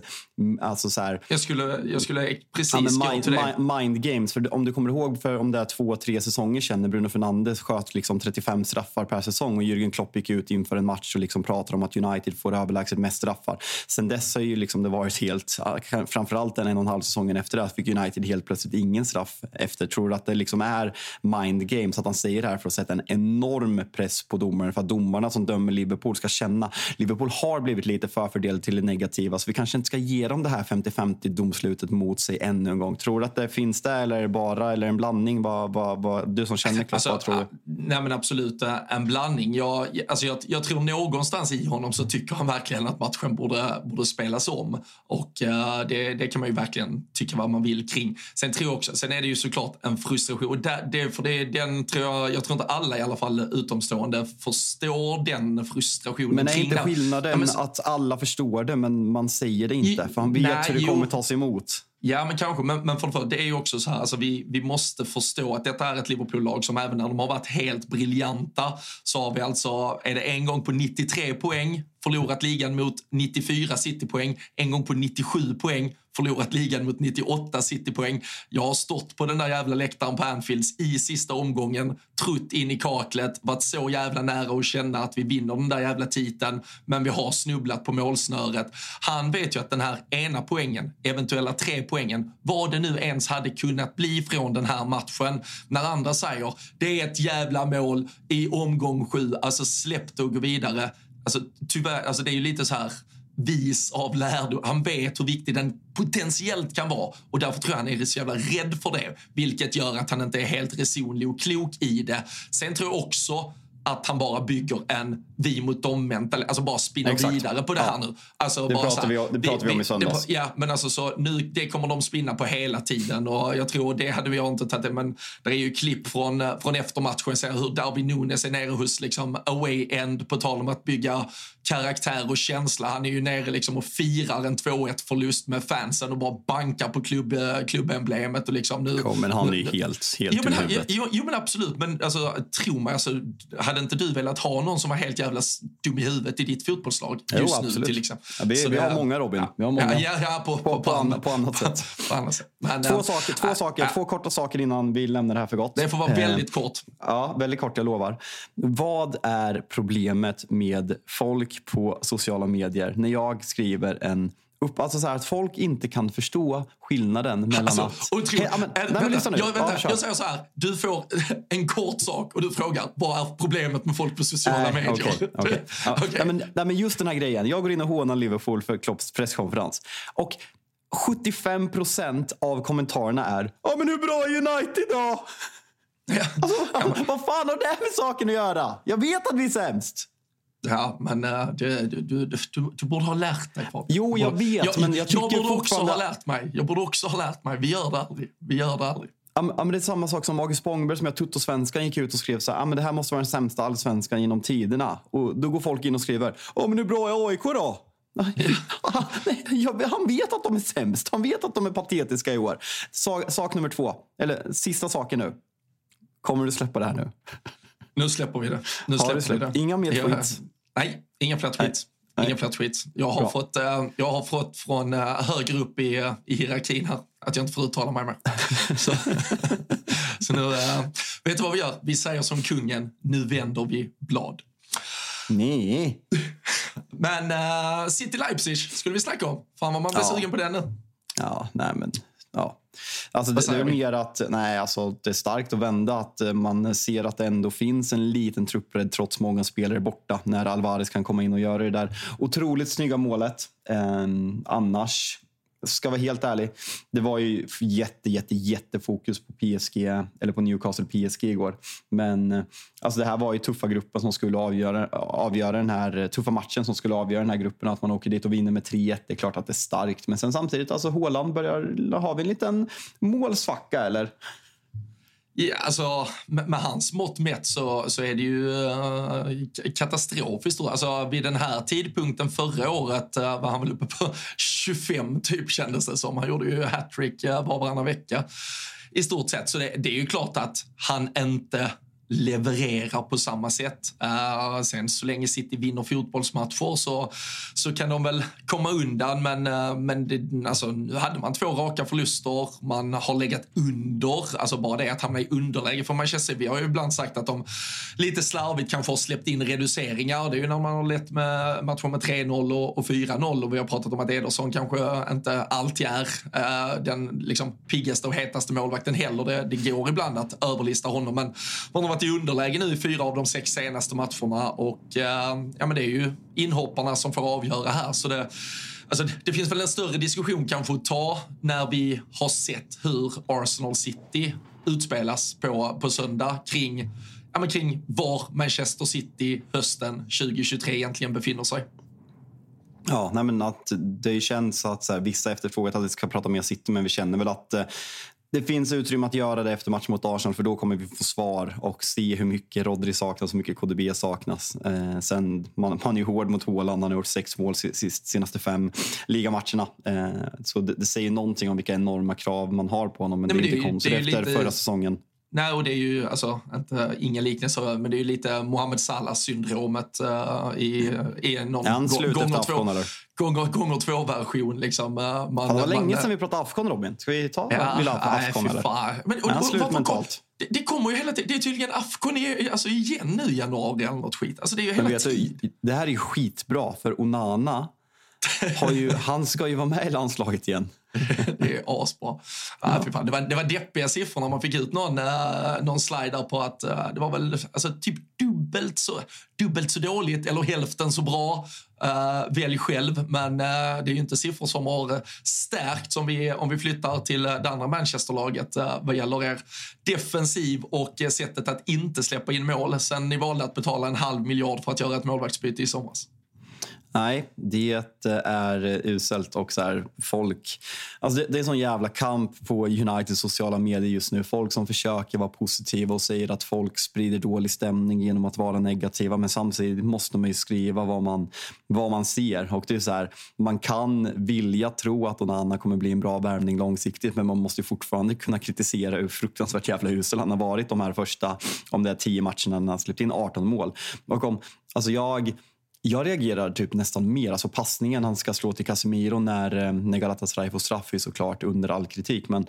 alltså så här, jag skulle, jag skulle precis ja, mind, till det. Mind games, för om du kommer ihåg för om det är två, tre säsonger sedan när Bruno Fernandes sköt liksom trettiofem straffar per säsong och Jürgen Klopp gick ut inför en match och liksom pratar om att United får överlägset mest straffar. Sen dess har ju liksom det varit helt, framförallt den en och en halv säsongen efter det fick United helt plötsligt ingen straff efter. Tror du att det liksom är mind games att han säger det här för att sätta en enorm press på domaren, för att domarna som dömer Liverpool ska känna, Liverpool har blivit lite förfördelade till det negativa, så vi kanske inte ska ge dem det här femtio femtio domslutet mot sig ännu en gång. Tror du att det finns det eller är det bara, eller en blandning? Vad, vad, vad, du som känner Klopp, alltså, vad tror du? Nej men absolut en blandning. Jag, alltså jag, jag tror någonstans i honom så tycker han verkligen att matchen borde, borde spelas om och uh, det, det kan man ju verkligen tycka vad man vill kring. Sen tror jag också, sen är det ju såklart en frustration och där, det, för det, den tror jag, jag tror inte alla i alla fall utomstående förstår den frustrationen. Men är inte skillnaden ja, men... att alla förstår det men man säger det inte I, för han vet nej, hur det jo. kommer ta sig emot? Ja men kanske, men, men för, för det är ju också så här, alltså vi, vi måste förstå att detta är ett Liverpool-lag som även när de har varit helt briljanta så har vi alltså, är det en gång på nittiotre poäng förlorat ligan mot nittiofyra City-poäng, en gång på nittiosju poäng förlorat ligan mot nittioåtta City-poäng. Jag har stått på den där jävla läktaren på Anfield i sista omgången, trutt in i kaklet, varit så jävla nära att känna att vi vinner den där jävla titeln, men vi har snubblat på målsnöret. Han vet ju att den här ena poängen, eventuella tre poängen, vad det nu ens hade kunnat bli från den här matchen, när andra säger, det är ett jävla mål i omgång sju, alltså släpp och gå vidare. Alltså tyvärr, alltså det är ju lite så här vis av lärdom. Han vet hur viktig den potentiellt kan vara och därför tror jag han är så jävla rädd för det, vilket gör att han inte är helt resonlig och klok i det. Sen tror jag också att han bara bygger en vi mot dem mentalitet, alltså bara spinner Exakt. vidare på det här ja. nu. Alltså det, bara pratar här, vi om, det pratar vi om i söndags. Det, ja, men alltså så nu, det kommer de spinna på hela tiden och jag tror det hade vi inte tagit det, men det är ju klipp från, från eftermatchen så hur Darwin Nunes är nere hos liksom away end på tal om att bygga karaktär och känsla. Han är ju nere liksom och firar en två ett förlust med fansen och bara bankar på klubb, klubbemblemet och liksom nu. Jo, men han är ju helt, helt jo, men, i jo, jo men absolut, men alltså tro mig, alltså hade inte du velat ha någon som var helt jävla dum i huvudet i ditt fotbollslag just jo, nu till exempel? Ja, vi, vi, vi har många Robin. Ja, vi har många. Ja, ja, ja, på, på, på, på, an, på annat sätt. På annat sätt. Men, två, äm, saker, två, äh, saker, äh, två korta saker innan vi lämnar det här för gott. Det får vara väldigt eh, kort. Ja, väldigt kort, jag lovar. Vad är problemet med folk kritik på sociala medier när jag skriver en upp, alltså så här, att folk inte kan förstå skillnaden mellan alltså, att... He, amen, en, nej, men lyssna nu. Jag, vänta, ja, jag säger så här, du får en kort sak och du frågar, vad är problemet med folk på sociala äh, medier? Okay, okay. Ja, okay. Nej, men, nej, men just den här grejen. Jag går in och hånar Liverpool för Klopps presskonferens. Och sjuttiofem procent av kommentarerna är ja, men hur bra är United då? Ja. Alltså, ja, men... vad fan har det med saken att göra? Jag vet att vi är sämst. Ja, men uh, du, du, du, du, du borde ha lärt dig. Folk. Jo, jag vet. Jag, men jag, jag borde fortfarande... också ha lärt mig. Jag borde också ha lärt mig. Vi gör det aldrig. Vi gör det aldrig. Ja, men det är samma sak som August Spångberg som jag tutt och svenskan gick ut och skrev så här, ah, men det här måste vara den sämsta allsvenskan genom tiderna. Och då går folk in och skriver, åh oh, men hur bra är A I K då? Han vet att de är sämst. Han vet att de är patetiska i år. Sak, sak nummer två, eller sista saken nu. Kommer du släppa det här nu? Nu släpper vi det. Nu släpper släppt? vi det. Inga mer tweets. Nej, inga fler tweets. Inga fler tweets. Jag har Bra. fått jag har fått från högre upp i i hierarkin här att jag inte får uttala mig mer. så så nu vet du vad vi gör? Vi säger som kungen, nu vänder vi blad. Nej. Men uh, City Leipzig skulle vi snacka om. Fan vad man blir ja. sugen på den nu. Ja, nej men ja. Alltså det, det är mer att nej, alltså det är starkt att vända att man ser att det ändå finns en liten truppbredd trots många spelare borta när Alvarez kan komma in och göra det där otroligt snygga målet. Eh, annars ska vara helt ärlig, det var ju jätte jätte jätte fokus på P S G eller på Newcastle P S G igår, men alltså det här var ju tuffa grupper som skulle avgöra avgöra den här tuffa matchen som skulle avgöra den här gruppen, att man åker dit och vinner med tre ett, det är klart att det är starkt, men sen samtidigt alltså Haaland börjar ha en liten målsvacka eller ja, alltså med, med hans mått mätt så, så är det ju uh, katastrofiskt. Alltså vid den här tidpunkten förra året uh, var han väl uppe på tjugofem typ kändes det som. Han gjorde ju hattrick uh, var varannan vecka i stort sett. Så det, det är ju klart att han inte levererar på samma sätt. Uh, sen så länge City vinner fotbollsmatcher så, så kan de väl komma undan. Men, uh, men det, alltså, nu hade man två raka förluster. Man har legat under. Alltså bara det att hamna i underläge för Manchester. Vi har ju ibland sagt att de lite slarvigt kanske har släppt in reduceringar. Det är ju när man har lett med matcher med tre noll och, och fyra noll. Och vi har pratat om att Ederson kanske inte alltid är uh, den liksom, piggaste och hetaste målvakten heller. Det, det går ibland att överlista honom. Men man har i underläge nu i fyra av de sex senaste matcherna och uh, ja, men det är ju inhopparna som får avgöra här så det, alltså, det, det finns väl en större diskussion kanske att ta när vi har sett hur Arsenal City utspelas på, på söndag kring, ja, men kring var Manchester City hösten tjugohundratjugotre egentligen befinner sig. Ja, nej men att det känns att så här, vissa efterfrågat att vi ska prata mer City men vi känner väl att eh, det finns utrymme att göra det efter match mot Arsenal för då kommer vi få svar och se hur mycket Rodri saknas och hur mycket K D B saknas. Eh, sen man, man är ju hård mot Haaland, han har gjort sex mål sist, senaste fem ligamatcherna. Eh, så det, det säger någonting om vilka enorma krav man har på honom men, Nej, men det är inte konstigt efter lite... förra säsongen. Nej, och det är ju alltså, inte, inga liknelser, men det är ju lite Mohamed Salah-syndromet uh, i, i någon gång, gånger, två, gånger, gånger två version. Liksom. Man, det var länge man, sedan vi pratade Afghan, Robin. Ska vi ta ja, vi lade på Afghan? Men, och, men slut vad, vad, mentalt. Det, det kommer ju hela tiden. Det är tydligen Afghan i, alltså, igen nu i januari eller något skit. Alltså, det, är ju hela tiden. Du, det här är ju skitbra, för Onana har ju, han ska ju vara med i landslaget igen. Det är asbra. Ja. Ah, det, var, det var deppiga siffror när man fick ut någon, uh, någon slider på att uh, det var väl alltså, typ dubbelt så, dubbelt så dåligt eller hälften så bra. Uh, välj själv, men uh, det är ju inte siffror som har stärkt som vi, om vi flyttar till uh, det andra Manchester-laget uh, vad gäller er defensiv och uh, sättet att inte släppa in mål. Sen ni valde att betala en halv miljard för att göra ett målvaktsbyte i somras. Nej, det är uselt och så här folk... Alltså det, det är sån jävla kamp på Uniteds sociala medier just nu. Folk som försöker vara positiva och säger att folk sprider dålig stämning genom att vara negativa. Men samtidigt måste man ju skriva vad man, vad man ser. Och det är så här, man kan vilja tro att någon annan kommer bli en bra värvning långsiktigt. Men man måste ju fortfarande kunna kritisera hur fruktansvärt jävla usel han har varit de här första... Om det är tio matcherna när han släppte in arton mål. Och om, alltså jag... Jag reagerar typ nästan mer. Alltså passningen han ska slå till Casemiro när, när Galatasaray får straff är såklart under all kritik. Men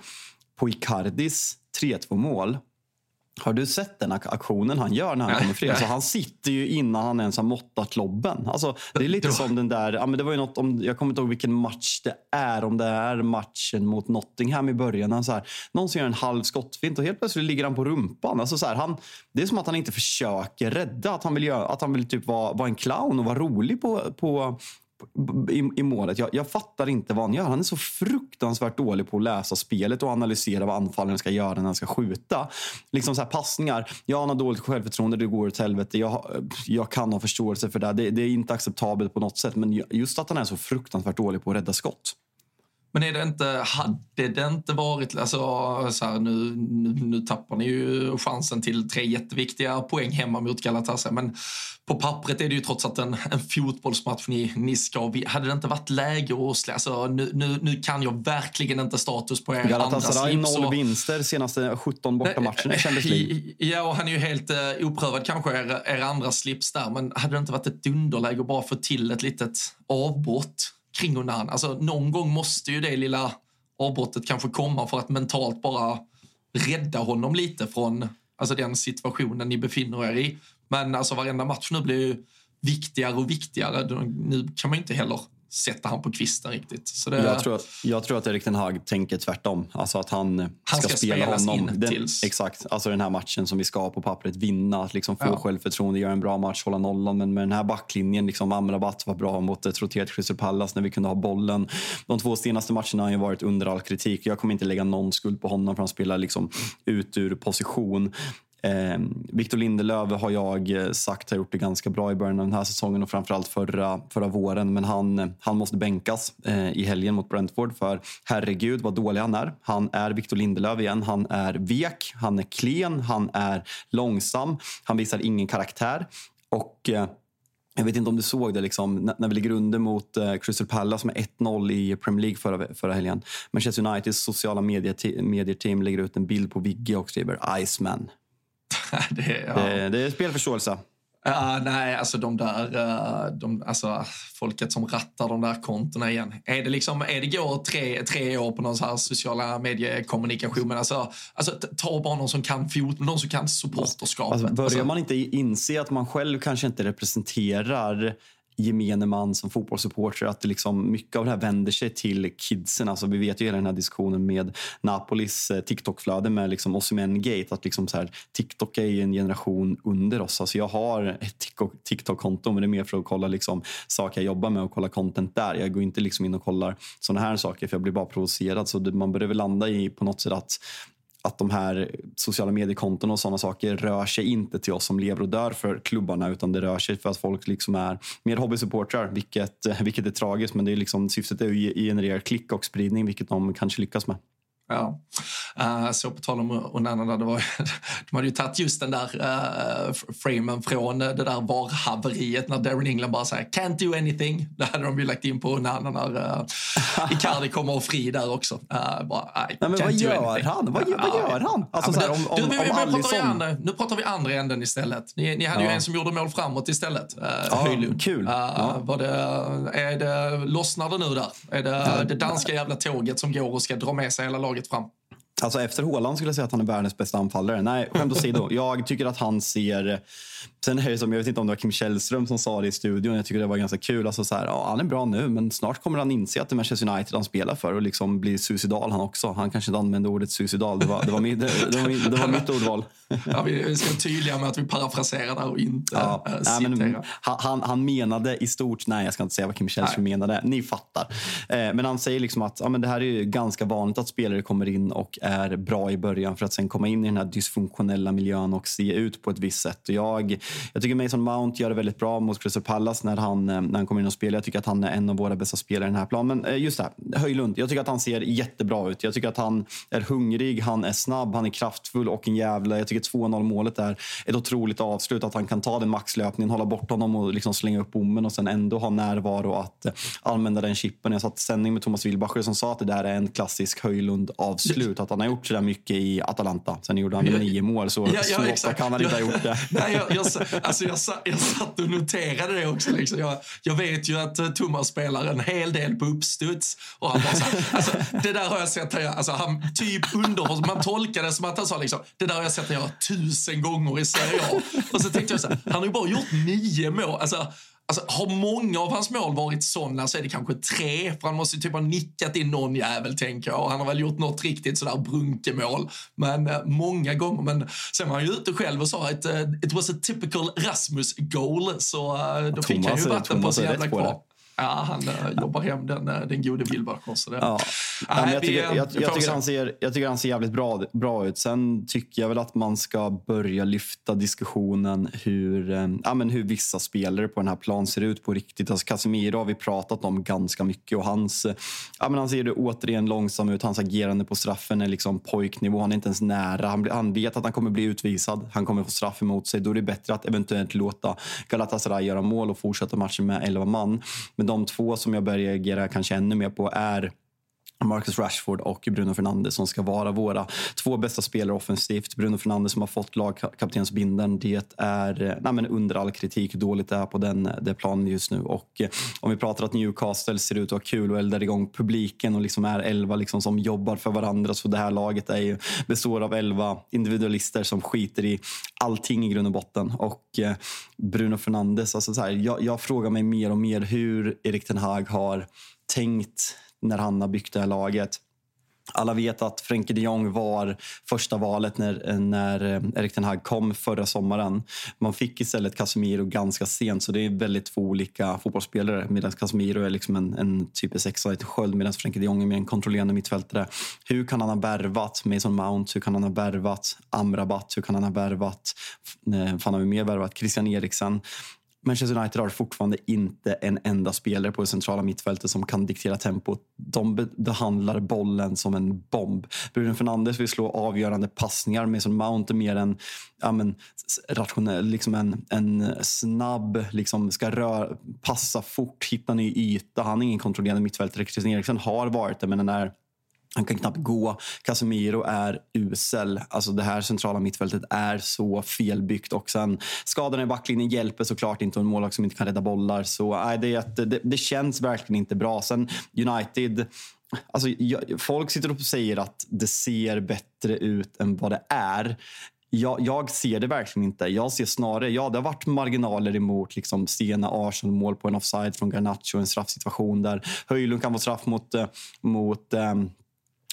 på Icardis tre två mål Har du sett den aktionen han gör när han kommer fri? Alltså, han sitter ju innan han ens har måttat lobben. Alltså, det är lite som den där... Ja, men det var ju något om, jag kommer inte ihåg vilken match det är. Om det är matchen mot Nottingham i början. Han så här, någon som gör en halv skottfint och helt plötsligt ligger han på rumpan. Alltså, så här, han, det är som att han inte försöker rädda. Att han vill, göra, att han vill typ vara, vara en clown och vara rolig på... på I, i målet. Jag, jag fattar inte vad han gör. Han är så fruktansvärt dålig på att läsa spelet och analysera vad anfallaren ska göra när han ska skjuta. Liksom så här passningar. Jag har dåligt självförtroende, det går åt helvete. Jag, jag kan ha förståelse för det. det. Det är inte acceptabelt på något sätt. Men just att han är så fruktansvärt dålig på att rädda skott. Men är det inte, hade det inte varit alltså, så här, nu, nu, nu tappar ni ju chansen till tre jätteviktiga poäng hemma mot Galatasaray. Men på pappret är det ju trots allt en, en fotbollsmatch ni, ni ska. Hade det inte varit läge och slä, alltså, nu, nu, nu kan jag verkligen inte status på er andra slips. Galatasaray noll och... vinster senaste sjutton bortamatcherna i Champions League. Ja, och han är ju helt uh, oprövad kanske er, er andra slips där. Men hade det inte varit ett dunderläge och bara få till ett litet avbrott kring och nan. Alltså någon gång måste ju det lilla avbrottet kanske komma för att mentalt bara rädda honom lite från alltså, den situationen ni befinner er i. Men alltså varenda match nu blir ju viktigare och viktigare. Nu kan man inte heller sätta han på kvisten riktigt. Så det... jag, tror att, jag tror att Erik Ten Hag tänker tvärtom. Alltså att han, han ska, ska spela honom. In den, tills... Exakt. Alltså den här matchen som vi ska på pappret vinna. Att liksom få ja. självförtroende, göra en bra match, hålla nollan. Men med den här backlinjen, liksom Amrabat var bra mot ett roterat Crystal Palace när vi kunde ha bollen. De två senaste matcherna har ju varit under all kritik. Jag kommer inte lägga någon skuld på honom för han spelar liksom ut ur position. Victor Lindelöf har jag sagt har gjort det ganska bra i början av den här säsongen och framförallt förra, förra våren, men han, han måste bänkas i helgen mot Brentford för herregud vad dålig han är. Han är Victor Lindelöf igen, han är vek, han är klen, han är långsam, han visar ingen karaktär och... Jag vet inte om du såg det liksom, när vi ligger under mot Crystal Palace med ett noll i Premier League förra, förra helgen. Manchester Uniteds sociala medieteam lägger ut en bild på Vigge och skriver Iceman. Det, ja. det, det är spelförståelse. Uh, nej, alltså de där uh, de, alltså, folket som rattar de där kontorna igen. Är det liksom, är det går tre, tre år på någon så här sociala mediekommunikation, men alltså, alltså ta bara någon som kan fot, någon som kan supporterskapet. Alltså, börjar alltså, man inte inse att man själv kanske inte representerar gemene man som fotbollssupporter, att det liksom, mycket av det här vänder sig till kidsen. Alltså, vi vet ju hela den här diskussionen med Napolis TikTok-flöde med liksom Osimhen-gate, att liksom så här, TikTok är en generation under oss. Alltså, jag har ett TikTok-konto, men det är mer för att kolla liksom, saker jag jobbar med och kolla content där. Jag går inte liksom in och kollar sådana här saker för jag blir bara provocerad. Så man börjar väl landa i på något sätt att att de här sociala mediekonton och sådana saker rör sig inte till oss som lever och dör för klubbarna, utan det rör sig för att folk liksom är mer hobbysupportrar, vilket, vilket är tragiskt, men det är liksom, syftet är att generera klick och spridning, vilket de kanske lyckas med. Ja, uh, så på tal om Onana, det var, de hade ju tagit just den där uh, framen från det där varhaveriet när Darren England bara säger can't do anything. Det hade de ju lagt in på Onana när uh, Icardi kommer fri där också. Uh, bara, nej, men vad gör anything. han? Vad, vad gör han? Alltså, ja, så här, om, du, om, vi, om pratar andra, nu pratar vi andra änden istället. Ni, ni hade ja. ju en som gjorde mål framåt istället. Uh, ja, Höjlund. Kul. Uh, ja. Var det, är det, lossnar det nu där? Är det, ja. det danska jävla tåget som går och ska dra med sig hela laget fram? Alltså efter Haaland skulle jag säga att han är världens bästa anfallare. Nej, skämt åsido. Jag tycker att han ser... Sen är det som, jag vet inte om det var Kim Källström som sa det i studion. Jag tycker det var ganska kul. Alltså så här, ja, han är bra nu, men snart kommer han inse att det är Manchester United han spelar för och liksom blir suicidal han också. Han kanske inte använde ordet suicidal. Det var, det var, mitt, det, det var, mitt, det var mitt ordval. Ja, vi ska vara tydliga med att vi parafraserar där och inte ja, äh, citerar. Nej, men, han, han menade i stort... Nej, jag ska inte säga vad Kim Källström nej. menade. Ni fattar. Eh, men han säger liksom att ja, men det här är ju ganska vanligt att spelare kommer in och är bra i början för att sen komma in i den här dysfunktionella miljön och se ut på ett visst sätt. Och jag, jag tycker Mason Mount gör det väldigt bra mot Crystal Palace när han, när han kommer in och spelar. Jag tycker att han är en av våra bästa spelare i den här planen. Men just det här, Höjlund, jag tycker att han ser jättebra ut. Jag tycker att han är hungrig, han är snabb, han är kraftfull och en jävla... Jag tycker två noll-målet är ett otroligt avslut, att han kan ta den maxlöpningen, hålla bort honom och liksom slänga upp bommen och sen ändå ha närvaro att använda den chippen. Jag satt sändning med Thomas Wilbacher som sa att det där är en klassisk Höjlund-avslut. Att han har gjort så där mycket i Atalanta. Sen gjorde han nio mål, så, ja, ja, så ofta kan han inte ha gjort det. Nej, jag, jag, alltså jag, jag satt och noterade det också. Liksom. Jag, jag vet ju att Thomas spelar en hel del på uppstuds. Och han bara så här, alltså, det där har jag sett här. Alltså, han typ underhåll. Man tolkar det som att han sa liksom, det där har jag sett här tusen gånger i Serie A. Och så tänkte jag så här, han har ju bara gjort nio mål. Alltså... Alltså, har många av hans mål varit sådana så är det kanske tre. För han måste ju typ ha nickat in någon jävel, tänker jag. Och han har väl gjort något riktigt sådär brunkemål. Men eh, många gånger. Men sen var han ju ute själv och sa att eh, it was a typical Rasmus goal. Så eh, då Thomas, fick han ju vatten på sig jävla kvar. Ja, han äh, jobbar hem den, äh, den gode Wilbacher. Ja. Äh, jag, tycker, jag, jag, tycker han ser, jag tycker han ser jävligt bra, bra ut. Sen tycker jag väl att man ska börja lyfta diskussionen hur, äh, ja, men hur vissa spelare på den här planen ser ut på riktigt. Alltså Casemiro har vi pratat om ganska mycket. Och hans, ja, men han ser det återigen långsam ut. Hans agerande på straffen är liksom pojknivå. Han är inte ens nära. Han, blir, han vet att han kommer bli utvisad. Han kommer få straff emot sig. Då är det bättre att eventuellt låta Galatasaray göra mål och fortsätta matchen med elva man. Men de två som jag börjar reagera kanske ännu mer på är Marcus Rashford och Bruno Fernandes som ska vara våra två bästa spelare offensivt. Bruno Fernandes som har fått lagkaptensbindeln, det är nej men under all kritik dåligt är på den det planen just nu. Och om vi pratar att Newcastle ser ut att ha kul och eldar igång publiken och liksom är elva liksom som jobbar för varandra, så det här laget är ju, består av elva individualister som skiter i allting i grund och botten. Och Bruno Fernandes, alltså så här, jag, jag frågar mig mer och mer hur Erik ten Hag har tänkt när han har byggt det här laget. Alla vet att Frenkie de Jong var första valet när, när Erik ten Hag kom förra sommaren. Man fick istället Casemiro ganska sent, så det är väldigt två olika fotbollsspelare. Medan Casemiro är liksom en, en typ sexa lite sköld, medan Frenkie de Jong är mer en kontrollerande mittfältare. Hur kan han ha värvat Mason Mount? Hur kan han ha värvat Amrabat? Hur kan han ha värvat, fan har vi mer värvat, Christian Eriksen? Manchester United har fortfarande inte en enda spelare på det centrala mittfältet som kan diktera tempot. De behandlar bollen som en bomb. Bruno Fernandes vill slå avgörande passningar, med som Mount är mer en, ja men, rationell, liksom en, en snabb, liksom ska röra, passa fort, hitta ny yta. Han är ingen kontrollerande mittfältare. Christian Eriksen har varit det, men den är... Han kan knappt gå. Casemiro är usel. Alltså det här centrala mittfältet är så felbyggt. Och sen skadorna i backlinjen hjälper såklart inte. Och en målvakt som inte kan rädda bollar. Så nej, det, är att, det, det känns verkligen inte bra. Sen United... Alltså, jag, folk sitter och säger att det ser bättre ut än vad det är. Jag, jag ser det verkligen inte. Jag ser snarare, ja det har varit marginaler emot liksom sena Arsenal-mål på en offside från Garnacho. En straffsituation där Höjlund kan få straff mot... mot um,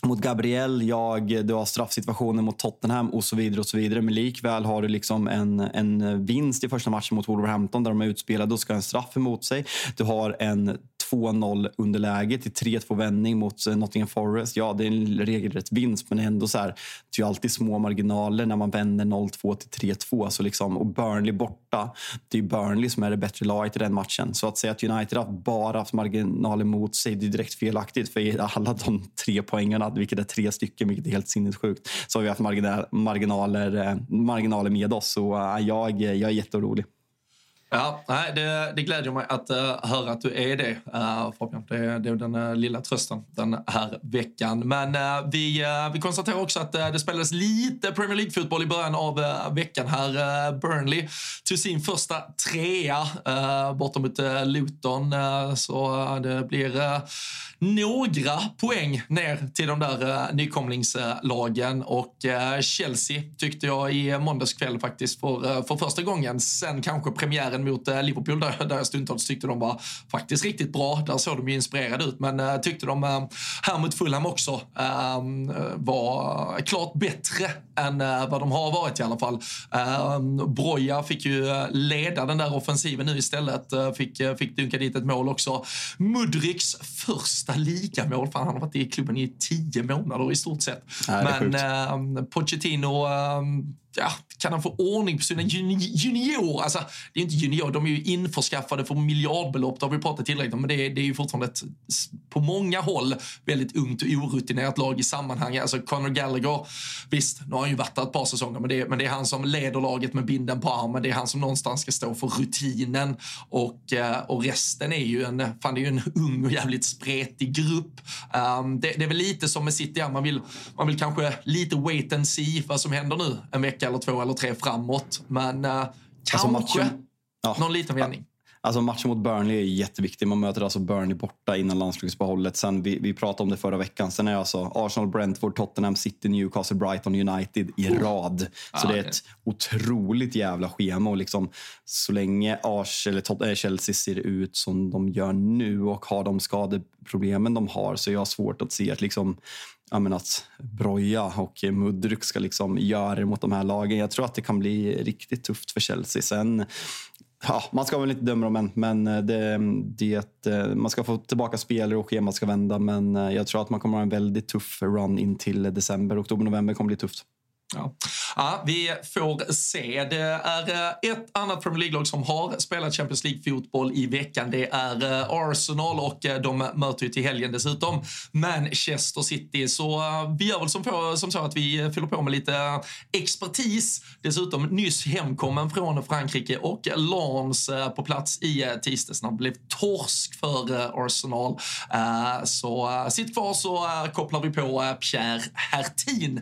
mot Gabriel, jag, du har straffsituationer mot Tottenham och så vidare och så vidare. Men likväl har du liksom en, en vinst i första matchen mot Wolverhampton där de är utspelade och ska ha en straff emot sig. Du har en två noll underläge till tre två vändning mot Nottingham Forest. Ja, det är en regelrätt vinst, men ändå så här, det är ju alltid små marginaler när man vänder noll två till tre två. Så liksom, och Burnley borta, det är ju Burnley som är det bättre laget i den matchen. Så att säga att United har bara haft marginaler mot sig, det är direkt felaktigt, för alla de tre poängarna, vilket är tre stycken, vilket är helt sinnessjukt, så har vi haft marginaler, marginaler, marginaler med oss. Så jag, jag är jätteorolig. Ja, nej, det, det glädjer mig att uh, höra att du är det, uh, Fabian. Det, det är den uh, lilla trösten den här veckan. Men uh, vi, uh, vi konstaterar också att uh, det spelades lite Premier League-fotboll i början av uh, veckan här. Uh, Burnley tog sin första trea uh, bortom mot uh, Luton. Uh, så uh, det blir uh, några poäng ner till de där uh, nykomlingslagen. Och uh, Chelsea tyckte jag i måndagskväll faktiskt för, uh, för första gången sen kanske premiären mot Liverpool, där, där jag stundtals tyckte de var faktiskt riktigt bra. Där såg de ju inspirerade ut, men äh, tyckte de äh, här mot Fulham också äh, var klart bättre än äh, vad de har varit i alla fall. Äh, Broja fick ju leda den där offensiven nu istället. Äh, fick, äh, fick dunka dit ett mål också. Mudryks första ligamål, fan han har varit i klubben i tio månader i stort sett. Nej, men äh, Pochettino... Äh, Ja, kan han få ordning på sina junior? Alltså, det är inte junior, de är ju införskaffade för miljardbelopp, det har vi pratat tillräckligt om, men det är, det är ju fortfarande ett, på många håll väldigt ungt och orutinerat lag i sammanhang. Alltså Conor Gallagher, visst, nu har han ju varit där ett par säsonger, men det, men det är han som leder laget med binden på armen, det är han som någonstans ska stå för rutinen, och, och resten är ju en, fan det är ju en ung och jävligt spretig grupp. Um, det, det är väl lite som med City, man vill, man vill kanske lite wait and see vad som händer nu en vecka eller två eller tre framåt. Men uh, Kanske. Alltså matchen, ja. Någon liten vändning. Alltså matchen mot Burnley är jätteviktig. Man möter alltså Burnley borta innan landslagsbehållet. Sen vi, vi pratade om det förra veckan. Sen är alltså Arsenal, Brentford, Tottenham, City, Newcastle, Brighton, United i oh. rad. Så ah, det är ett nej. otroligt jävla schema. Och liksom, så länge Arsenal, eller Chelsea ser ut som de gör nu och har de skadeproblemen de har, så är jag svårt att se att liksom... Ja, men att Broja och Mudryk ska liksom göra det mot de här lagen. Jag tror att det kan bli riktigt tufft för Chelsea. Sen, ja, man ska väl inte döma dem än, men det, det, man ska få tillbaka spelare och schemat ska vända. Men jag tror att man kommer ha en väldigt tuff run in till december. Oktober, november kommer bli tufft. Ja. Ja, vi får se. Det är ett annat Premier League-lag som har spelat Champions League-fotboll i veckan. Det är Arsenal och de möter ju till helgen dessutom Manchester City. Så vi gör väl som, på, som så att vi fyller på med lite expertis. Dessutom nyss hemkommen från Frankrike och Lens på plats i tisdags när det blev torsk för Arsenal. Så sitt kvar så kopplar vi på Pierre Hertin.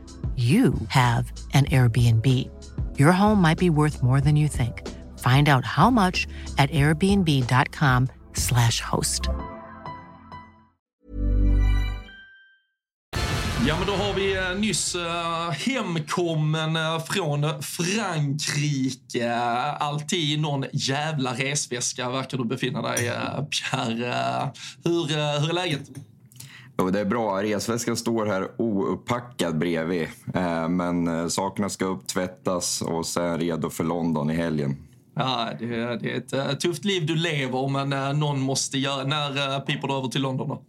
you have an Airbnb. Your home might be worth more than you think. Find out how much at airbnb.com slash host. Ja, men då har vi nyss hemkommen från Frankrike. Alltid någon jävla resväska verkar du befinna dig, Pierre. Hur, hur är läget? Det är bra. Resväskan står här ouppackad bredvid. Men sakerna ska upptvättas och sen redo för London i helgen. Ja, det är ett tufft liv du lever, men någon måste göra. När piper du över till London då?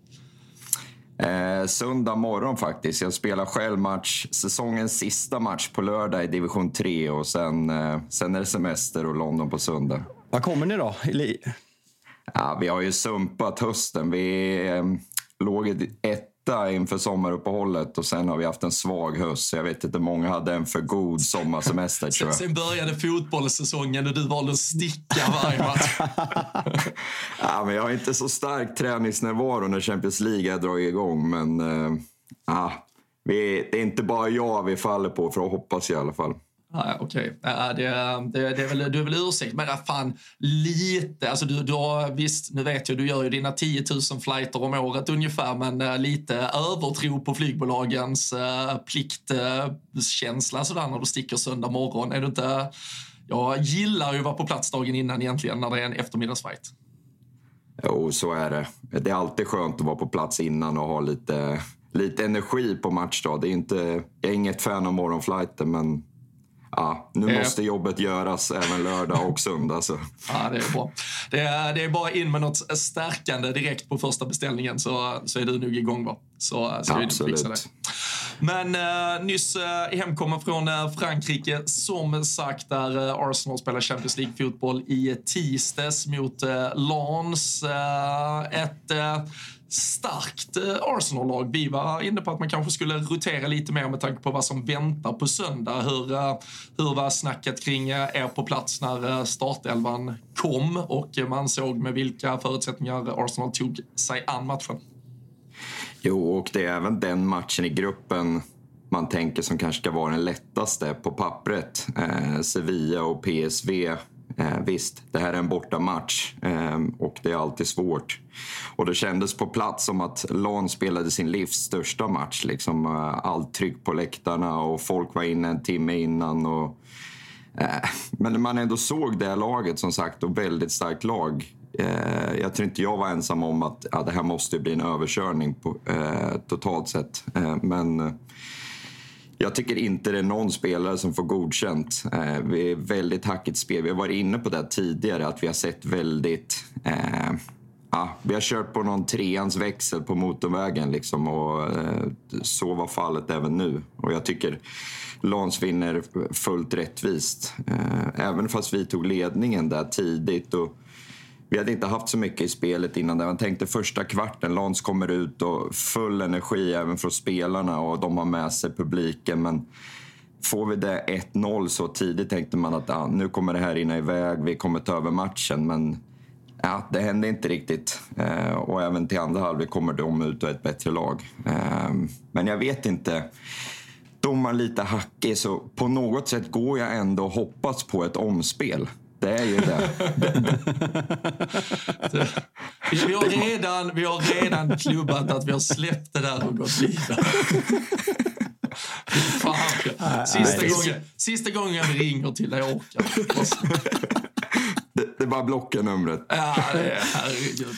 Eh, söndag morgon faktiskt. Jag spelar själv match, säsongens sista match på lördag i division tre. Och sen, eh, sen är det semester och London på söndag. Var kommer ni då? Ja, vi har ju sumpat hösten. Vi... Eh, låg etta inför sommaruppehållet och sen har vi haft en svag höst, så jag vet inte, många hade en för god sommarsemester tror jag. Sen började fotbollssäsongen och du valde att sticka varje match. Ja, men jag har inte så stark träningsnärvaro när Champions League drar igång, men äh, vi, det är inte bara jag vi faller på för att hoppas i alla fall. Ah, okej, okay. ah, det, det, det är väl, du är väl ursäkt, men fan lite, alltså du, du har, visst, nu vet jag, du gör ju dina tio tusen flighter om året ungefär, men uh, lite övertro på flygbolagens uh, pliktkänsla uh, sådär när du sticker söndag morgon, är du inte, jag gillar ju att vara på plats dagen innan egentligen när det är en eftermiddagsflight. Jo, så är det, det är alltid skönt att vara på plats innan och ha lite, lite energi på matchdag. Det är inte, jag är inget fan av morgonflighten, men ja, nu måste jobbet göras även lördag och söndag. Så. Ja, det är bra. Det är, det är bara in med något stärkande direkt på första beställningen, så, så är du nog igång, va? Så ska vi fixa det. Men eh, nyss eh, hemkommen från eh, Frankrike. Som sagt, där eh, Arsenal spelar Champions League-fotboll i tisdags mot eh, Lens. Eh, ett... Eh, starkt Arsenal-lag. Vi var inne på att man kanske skulle rotera lite mer med tanke på vad som väntar på söndag. Hur, hur var snacket kring er på plats när startelvan kom och man såg med vilka förutsättningar Arsenal tog sig an matchen? Jo, och det är även den matchen i gruppen man tänker som kanske ska vara den lättaste på pappret. Eh, Sevilla och P S V. Eh, visst, det här är en borta match eh, och det är alltid svårt. Och det kändes på plats som att Lens spelade sin livs största match. Liksom, eh, allt tryck på läktarna och folk var inne en timme innan. Och, eh, men man ändå såg det här laget som sagt och väldigt starkt lag. Eh, jag tror inte jag var ensam om att ja, det här måste bli en överkörning på, eh, totalt sett. Eh, men... Jag tycker inte det är någon spelare som får godkänt. Eh, vi är väldigt hackigt spel. Vi har varit inne på det tidigare att vi har sett väldigt... Eh, ah, vi har kört på någon treans växel på motorvägen liksom, och eh, så var fallet även nu. Och jag tycker Lens vinner fullt rättvist. Eh, även fast vi tog ledningen där tidigt och... Vi hade inte haft så mycket i spelet innan där. Man tänkte första kvarten, Lens kommer ut och full energi även från spelarna och de har med sig publiken. Men får vi det ett noll så tidigt tänkte man att ah, nu kommer det här rinna iväg, vi kommer ta över matchen. Men ja, det hände inte riktigt. Eh, och även till andra halvlek kommer de ut och ett bättre lag. Eh, men jag vet inte. Domaren lite hackig så på något sätt går jag ändå och hoppas på ett omspel. Det är ju det. Vi har redan, vi har redan klubbat att vi har släppt det där och gått vidare. Fan. Sista gången, sista gången vi ringer till dig orkar. Det, det är bara blocka numret. Ja, det är herregud.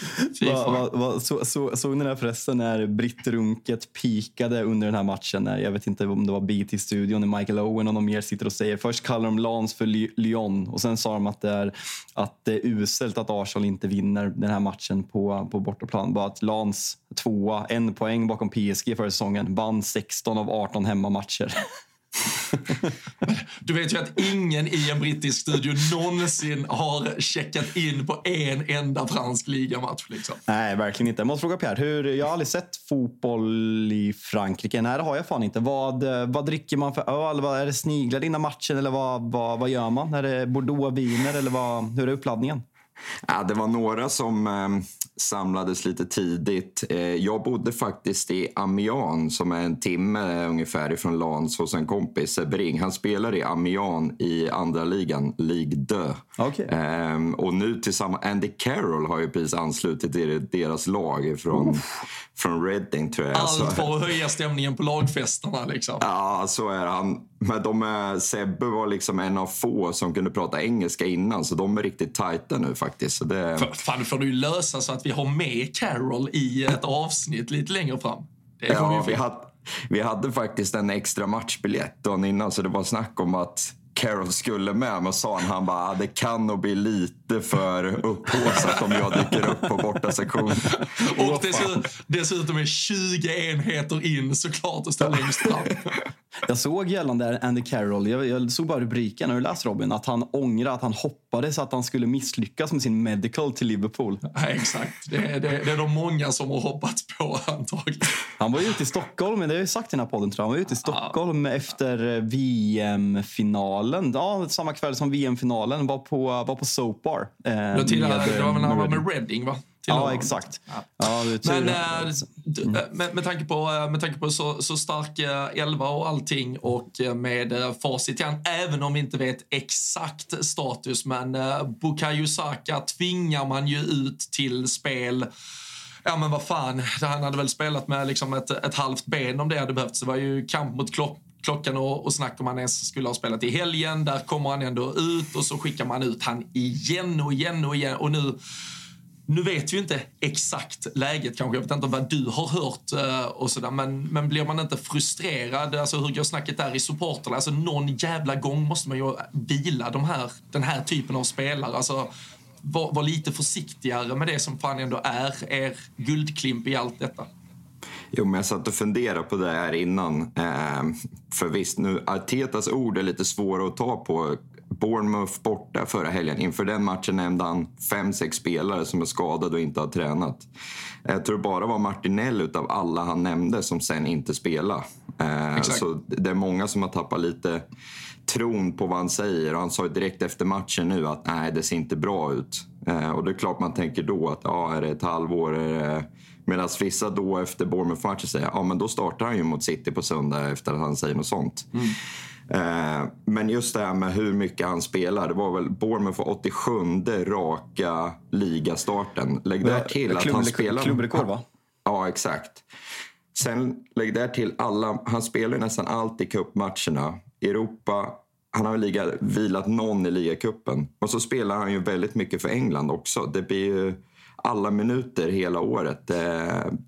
Så, så, såg ni där förresten när Britt Runket pikade under den här matchen? När, jag vet inte om det var B T-studion när Michael Owen och de mer sitter och säger. Först kallar de Lens för Lyon och sen sa de att det är, att det är uselt att Arsenal inte vinner den här matchen på, på bortaplan. Bara att Lens tvåa, en poäng bakom P S G förra säsongen, vann sexton av arton hemmamatcher. Du vet ju att ingen i en brittisk studio någonsin har checkat in på en enda fransk ligamatch liksom. Nej, verkligen inte. Jag måste fråga Pierre, hur, jag har aldrig sett fotboll i Frankrike. Nej, det har jag fan inte. Vad, vad dricker man för öl? Vad, är det sniglar innan matchen eller vad, vad, vad gör man? Är det Bordeaux-viner eller vad, hur är uppladdningen? Ja, det var några som eh, samlades lite tidigt. Eh, jag bodde faktiskt i Amiens som är en timme eh, ungefär ifrån Lens hos en kompis, Bring. Han spelar i Amiens i andra ligan, Ligue deux. Okay. Eh, och nu tillsammans, Andy Carroll har ju precis anslutit till deras lag från, oh. från Reading tror jag. Allt för att höja stämningen på lagfesterna liksom. Ja, så är han. Men de är, Sebbe var liksom en av få som kunde prata engelska innan, så de är riktigt tajta nu faktiskt. Så det... Fan, får du lösa så att vi har med Carol i ett avsnitt lite längre fram. Det ja, vi hade, vi hade faktiskt en extra matchbiljett dagen innan, så det var snack om att Carol skulle med, men sa han, han bara, det kan nog bli lite för upphåsat om jag dyker upp på borta sektion. Och dessutom, dessutom är tjugo enheter in såklart att stå längst fram. Jag såg gällande Andy Carroll, jag, jag såg bara rubriken och läste Robin, att han ångrar att han hoppades att han skulle misslyckas med sin medical till Liverpool. Ja, exakt, det är, det, det är de många som har hoppats på antagligen. Han var ju ute i Stockholm, men det har jag sagt i den här podden tror jag. Han var ute i Stockholm ja. efter V M-finalen, ja, samma kväll som V M-finalen, var på, var på Soap Bar. Eh, med, det var när han var med Reading va? Ja, exakt. Ja. Ja, det men äh, med, med tanke på, med tanke på så, så stark elva och allting och med facit igen, även om vi inte vet exakt status, men äh, Bukayo Saka tvingar man ju ut till spel. Ja men vad fan, han hade väl spelat med liksom ett, ett halvt ben om det hade behövts. Det var ju kamp mot klock. klockan och, och snack om han ens skulle ha spelat i helgen. Där kommer han ändå ut och så skickar man ut han igen och igen och igen. Och nu... Nu vet vi ju inte exakt läget kanske, jag vet inte vad du har hört och sådär, men, men blir man inte frustrerad, alltså hur går snacket där i supporterna, alltså någon jävla gång måste man ju vila de här, den här typen av spelare, alltså var, var lite försiktigare med det som fan ändå är er guldklimp i allt detta. Jo, men jag satt och funderade på det här innan. Eh, för visst, nu Artetas ord är lite svåra att ta på. Bournemouth borta förra helgen. Inför den matchen nämnde han fem sex spelare som är skadade och inte har tränat. Jag tror bara var Martinell utav alla han nämnde som sen inte spelade. Eh, så det är många som har tappat lite tron på vad han säger. Och han sa direkt efter matchen nu att nej, det ser inte bra ut. Eh, och det är klart man tänker då att ja, är det ett halvår? Eh, Medan vissa då efter Bournemouth-matchen säger ja, men då startar han ju mot City på söndag efter att han säger något sånt. Mm. Eh, men just det här med hur mycket han spelar, det var väl Bournemouth för åttiosjunde raka ligastarten. Lägg där till att klubb, han spelar... Klubbrekord, va? Ja, exakt. Sen lägg där till alla... Han spelar nästan allt i cupmatcherna. Europa, han har liga, vilat någon i ligacupen. Och så spelar han ju väldigt mycket för England också. Det blir ju alla minuter hela året. Eh,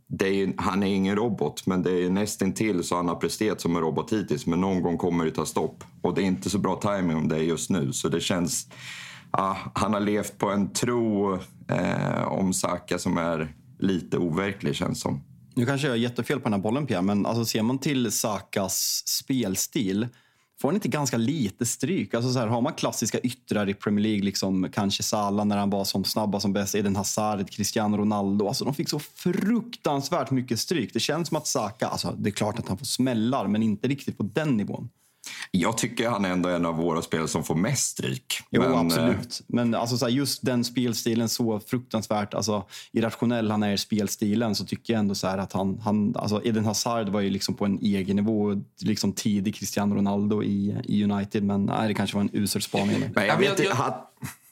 det är ju, han är ingen robot, men det är nästintill så han har presterat som en robot hittills. Men någon gång kommer det ta stopp. Och det är inte så bra timing om det är just nu. Så det känns... Ah, han har levt på en tro eh, om Saka som är lite overklig, känns som. Nu kanske jag är jättefel på den här bollen, Pia, men alltså, ser man till Sakas spelstil... Får han inte ganska lite stryk? Alltså så här, har man klassiska yttrar i Premier League, liksom kanske Salah när han var som snabba som bäst, Eden Hazard, Cristiano Ronaldo. Alltså de fick så fruktansvärt mycket stryk. Det känns som att Saka, alltså det är klart att han får smällar, men inte riktigt på den nivån. Jag tycker han är ändå en av våra spelare som får mest stryk. Jo, men... absolut. Men alltså, så här, just den spelstilen, så fruktansvärt alltså, irrationell han är i spelstilen, så tycker jag ändå så här att han... han alltså, Eden Hazard var ju liksom på en egen nivå, liksom tidig Cristiano Ronaldo i, i United, men nej, det kanske var en usel spaning. Men jag vet inte...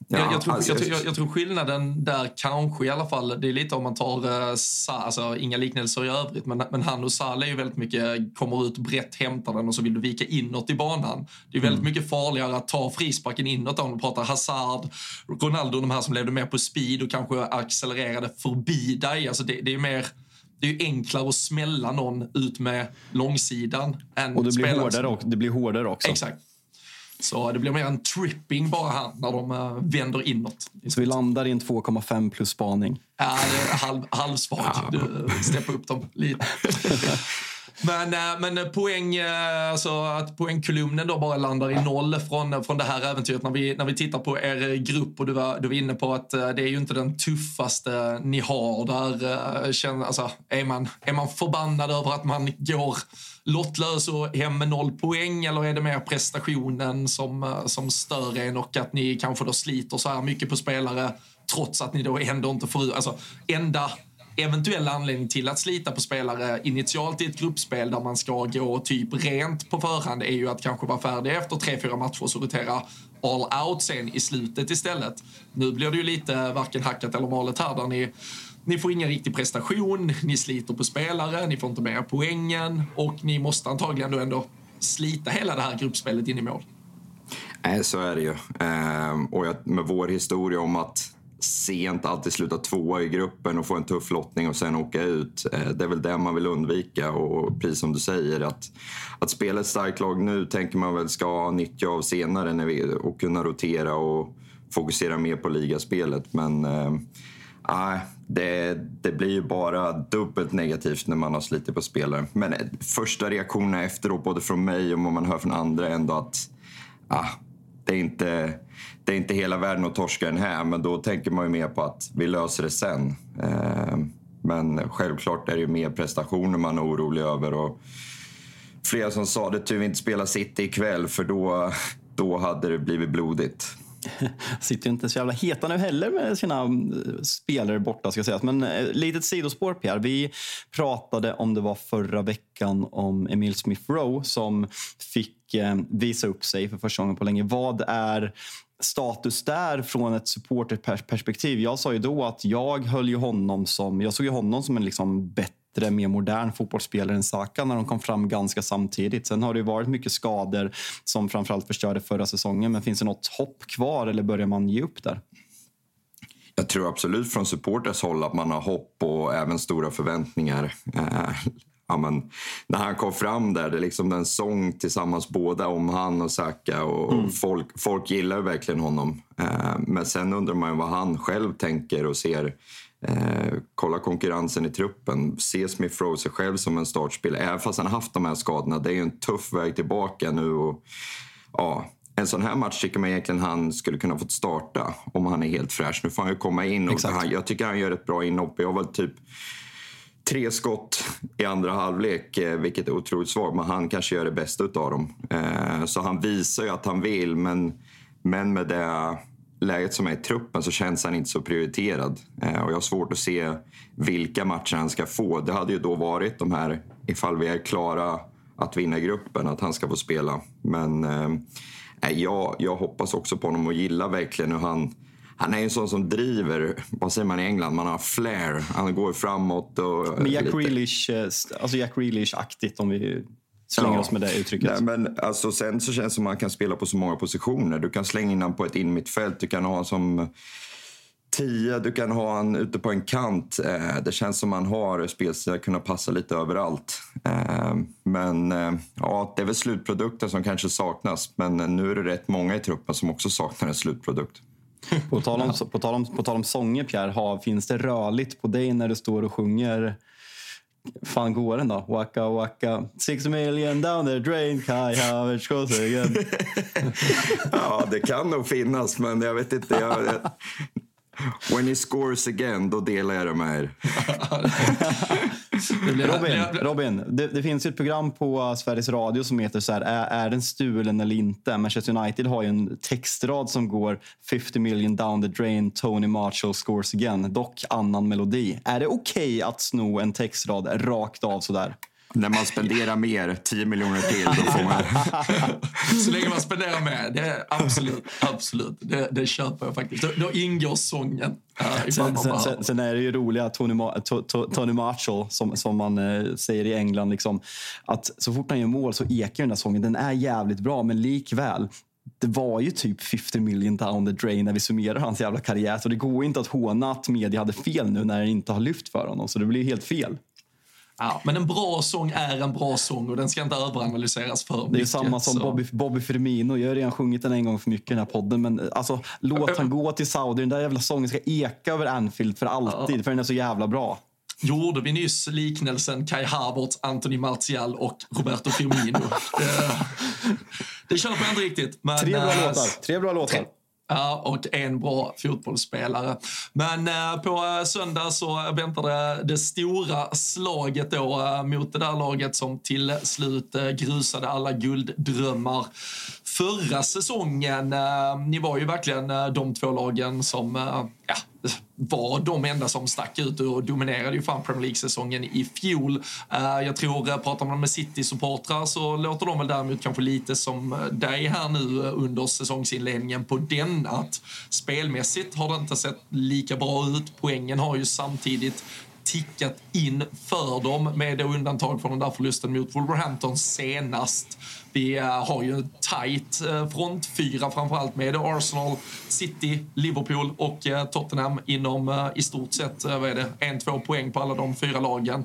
Ja, jag, jag, tror, jag, jag, jag tror skillnaden där kanske i alla fall, det är lite om man tar eh, Sa, alltså inga liknelser i övrigt, men, men han och Salah är ju väldigt mycket kommer ut brett, hämtar den och så vill du vika inåt i banan. Det är väldigt mm. mycket farligare att ta frisparken inåt om du pratar Hazard, Ronaldo, de här som levde mer på speed och kanske accelererade förbi dig. Alltså det, det är mer... Det är ju enklare att smälla någon ut med långsidan än och det blir hårdare, och det blir hårdare också. Exakt. Så det blir mer en tripping bara här när de vänder inåt. Så vi landar i en två komma fem plus spaning. Ja, det är halv, halvsvag. Ja. Steppa upp dem lite. Men, men poäng, alltså att poängkolumnen då bara landar i noll från, från det här äventyret. När vi, när vi tittar på er grupp, och du var, du var inne på att det är ju inte den tuffaste ni har. Där känner, alltså, är, man, är man förbannad över att man går lottlös och hem med noll poäng, eller är det mer prestationen som, som stör en och att ni kanske då sliter så här mycket på spelare trots att ni då ändå inte får... Alltså, enda... eventuella anledning till att slita på spelare initialt i ett gruppspel där man ska gå typ rent på förhand är ju att kanske vara färdig efter tre, fyra matcher och sortera all out sen i slutet istället. Nu blir det ju lite varken hackat eller malet här där ni, ni får ingen riktig prestation, ni sliter på spelare, ni får inte med poängen och ni måste antagligen då ändå slita hela det här gruppspelet in i mål. Nej, så är det ju. Ehm, och jag, med vår historia om att sent alltid sluta tvåa i gruppen och få en tuff lottning och sen åka ut. Det är väl det man vill undvika, och precis som du säger att, att spela ett starkt lag nu tänker man väl ska nyttja av senare när vi, och kunna rotera och fokusera mer på ligaspelet. Men äh, det, det blir ju bara dubbelt negativt när man har slitit på spelare. Men första reaktionerna efteråt både från mig och vad man hör från andra ändå att äh, det är inte... Det är inte hela världen att torska den här, men då tänker man ju mer på att vi löser det sen. Men självklart är det ju mer prestationer man är orolig över. Och flera som sa det, tyvärr inte spela City ikväll, för då, då hade det blivit blodigt. Sitter ju inte så jävla heta nu heller med sina spelare borta, ska jag säga. Men litet sidospår, Pierre. Vi pratade om det var förra veckan om Emil Smith-Rowe som fick visa upp sig för första gången på länge. Vad är status där från ett supporterperspektiv? Jag sa ju då att jag höll ju honom som, jag såg ju honom som en liksom bättre, mer modern fotbollsspelare än Saka när de kom fram ganska samtidigt. Sen har det ju varit mycket skador som framförallt förstörde förra säsongen, men finns det något hopp kvar eller börjar man ge upp där? Jag tror absolut från supporters håll att man har hopp och även stora förväntningar. Ja, men när han kom fram där, det är liksom en sång tillsammans båda om han och Saka och mm. folk, folk gillar verkligen honom. Eh, men sen undrar man ju vad han själv tänker och ser Eh, kolla konkurrensen i truppen. Se Smith Rowe sig själv som en startspelare. Även fast han haft de här skadorna. Det är ju en tuff väg tillbaka nu. Och, ja, en sån här match tycker man egentligen han skulle kunna fått starta. Om han är helt fräsch. Nu får han ju komma in. Och han, jag tycker han gör ett bra inhopp. Jag var typ tre skott i andra halvlek. Vilket är otroligt svagt. Men han kanske gör det bästa utav dem. Eh, så han visar ju att han vill. Men, men med det läget som är i truppen så känns han inte så prioriterad. Eh, och jag har svårt att se vilka matcher han ska få. Det hade ju då varit de här, ifall vi är klara att vinna gruppen, att han ska få spela. Men eh, jag, jag hoppas också på honom och gillar verkligen hur han... Han är ju en sån som driver, vad säger man i England? Man har flair, han går framåt och... Men Jack Grealish, alltså Jack Grealish-aktigt om vi... Slänga ja, oss med det uttrycket. Nej, men alltså, sen så känns det som att man kan spela på så många positioner. Du kan slänga in han på ett inmittfält. Du kan ha han som tio. Du kan ha han ute på en kant. Det känns som man har spelstället att kunna passa lite överallt. Men ja, det är väl slutprodukten som kanske saknas. Men nu är det rätt många i truppen som också saknar en slutprodukt. På tal om, på tal om, på tal om sånger, Pierre. Har, finns det rörligt på dig när du står och sjunger... Fan går den då? Waka waka six million down the drain, Kai Havertz goes again. Ja, det kan nog finnas, men jag vet inte. Jag, jag... When he scores again, då delar jag det med er. Robin, Robin det, det finns ju ett program på Sveriges Radio som heter så här, är, är den stulen eller inte? Manchester United har ju en textrad som går fifty million down the drain, Tony Marshall scores again. Dock annan melodi. Är det okej att sno en textrad rakt av så där? När man spenderar mer, tio miljoner till, då får man... Så länge man spenderar mer, det är absolut, absolut. Det, det köper jag faktiskt. Då, då ingår sången. Äh, sen, sen, sen, sen är det ju roliga Tony, Ma- to, to, Tony Marshall, som, som man eh, säger i England, liksom, att så fort han gör mål så ekar den där sången. Den är jävligt bra, men likväl. Det var ju typ fifty million down the drain när vi summerar hans jävla karriär. Så det går inte att håna att media hade fel nu när den inte har lyft för honom. Så det blir helt fel. Ja, men en bra sång är en bra sång och den ska inte överanalyseras för mycket. Det är samma som Bobby, Bobby Firmino. Jag har redan sjungit den en gång för mycket i den här podden. Men alltså, låt han gå till Saudi. Den där jävla sången ska eka över Anfield för alltid. Ja. För den är så jävla bra. Gjorde vi nyss liknelsen Kai Havertz, Anthony Martial och Roberto Firmino. Det känner jag inte riktigt. Men, tre bra äh, låtar. Tre bra låtar. Tre. Ja, och en bra fotbollsspelare. Men eh, på eh, söndag så väntar det, det stora slaget då, eh, mot det där laget som till slut eh, grusade alla gulddrömmar förra säsongen. Eh, ni var ju verkligen eh, de två lagen som eh, ja, var de enda som stack ut och dominerade ju fan Premier League-säsongen i fjol. Uh, jag tror, pratar man med City-supportrar så låter de väl däremot kanske lite som dig här nu under säsongsinledningen på den, att spelmässigt har det inte sett lika bra ut. Poängen har ju samtidigt tickat in för dem med undantag från den där förlusten mot Wolverhampton senast. Vi har ju en tajt front fyra framförallt med Arsenal, City, Liverpool och Tottenham inom i stort sett vad är det, en, två poäng på alla de fyra lagen.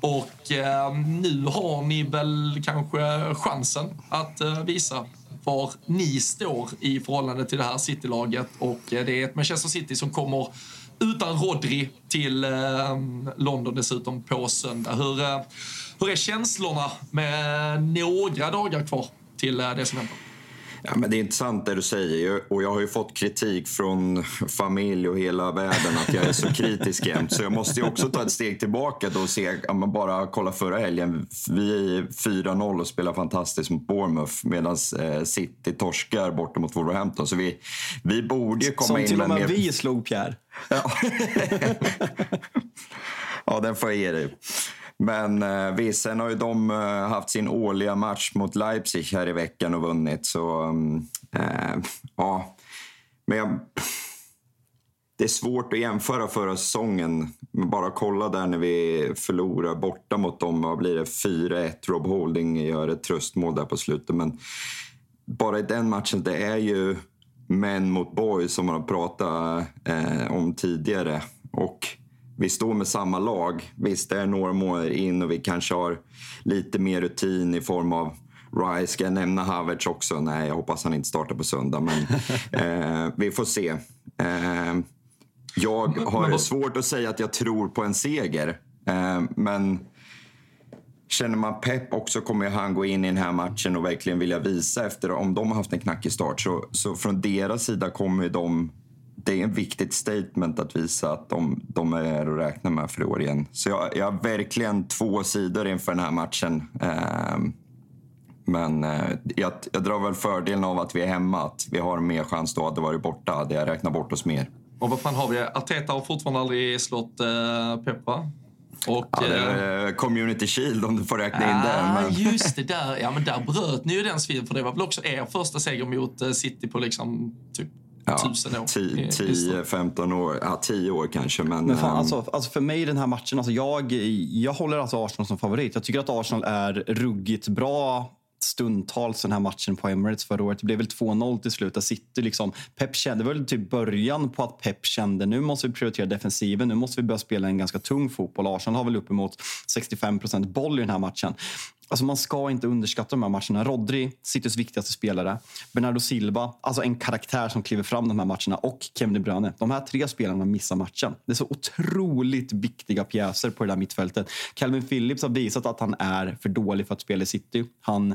Och eh, nu har ni väl kanske chansen att eh, visa var ni står i förhållande till det här City-laget. Och det är ett Manchester City som kommer utan Rodri till eh, London dessutom på söndag. Hur, eh, hur är känslorna med några dagar kvar till eh, det som händer? Ja, men det är intressant det du säger. Och jag har ju fått kritik från familj och hela världen att jag är så kritisk jämt. Så jag måste ju också ta ett steg tillbaka då och se, man bara kolla förra helgen. Vi är fyra noll och spelar fantastiskt mot Bournemouth medan eh, City torskar borta mot Wolverhampton. Så vi, vi borde ju komma som in... Som till och med, med vi slog, Pierre. Ja. Ja, den får jag ge dig. Men eh, visst, sen har ju de eh, haft sin årliga match mot Leipzig här i veckan och vunnit. Så, eh, ja. Men jag, det är svårt att jämföra förra säsongen. Men bara kolla där när vi förlorar borta mot dem. Vad blir det? fyra ett. Rob Holding gör ett tröstmål där på slutet. Men bara i den matchen, det är ju män mot boys som man har pratat eh, om tidigare. Och... Vi står med samma lag. Visst, det är några månader in och vi kanske har lite mer rutin i form av Rice. Ska jag nämna Havertz också? Nej, jag hoppas han inte startar på söndag. Men eh, vi får se. Eh, Jag har vad... svårt att säga att jag tror på en seger. Eh, men känner man pepp också kommer han gå in i den här matchen och verkligen vilja visa efter. Om de har haft en knackig start så, så från deras sida kommer de... Det är en viktigt statement att visa att de, de är att räkna med för år igen. Så jag, jag har verkligen två sidor inför den här matchen. Eh, men eh, jag, jag drar väl fördelen av att vi är hemma. Att vi har mer chans då att det varit borta. Hade jag räknat bort oss mer. Och vad fan har vi? Arteta har fortfarande aldrig slått eh, Peppa. Och, ja, det är Community Shield om du får räkna in ah, det. Men... Just det, där, ja, men där bröt ni ju den sviven. För det var väl också er första seger mot City på liksom typ... Ja, tio femton år, ja, tio år kanske. Men, men fan, äm... alltså, alltså för mig i den här matchen, alltså jag, jag håller alltså Arsenal som favorit. Jag tycker att Arsenal är ruggigt bra stundtals den här matchen på Emirates förra året. Det blev väl två noll till slut. Där sitter liksom, Pep kände väl typ början på att Pep kände nu måste vi prioritera defensiven, nu måste vi börja spela en ganska tung fotboll. Arsenal har väl uppemot sextiofem procent boll i den här matchen. Alltså man ska inte underskatta de här matcherna. Rodri, Citys viktigaste spelare. Bernardo Silva, alltså en karaktär som kliver fram de här matcherna. Och Kevin De Bruyne. De här tre spelarna missar matchen. Det är så otroligt viktiga pjäser på det där mittfältet. Calvin Phillips har visat att han är för dålig för att spela i City. Han...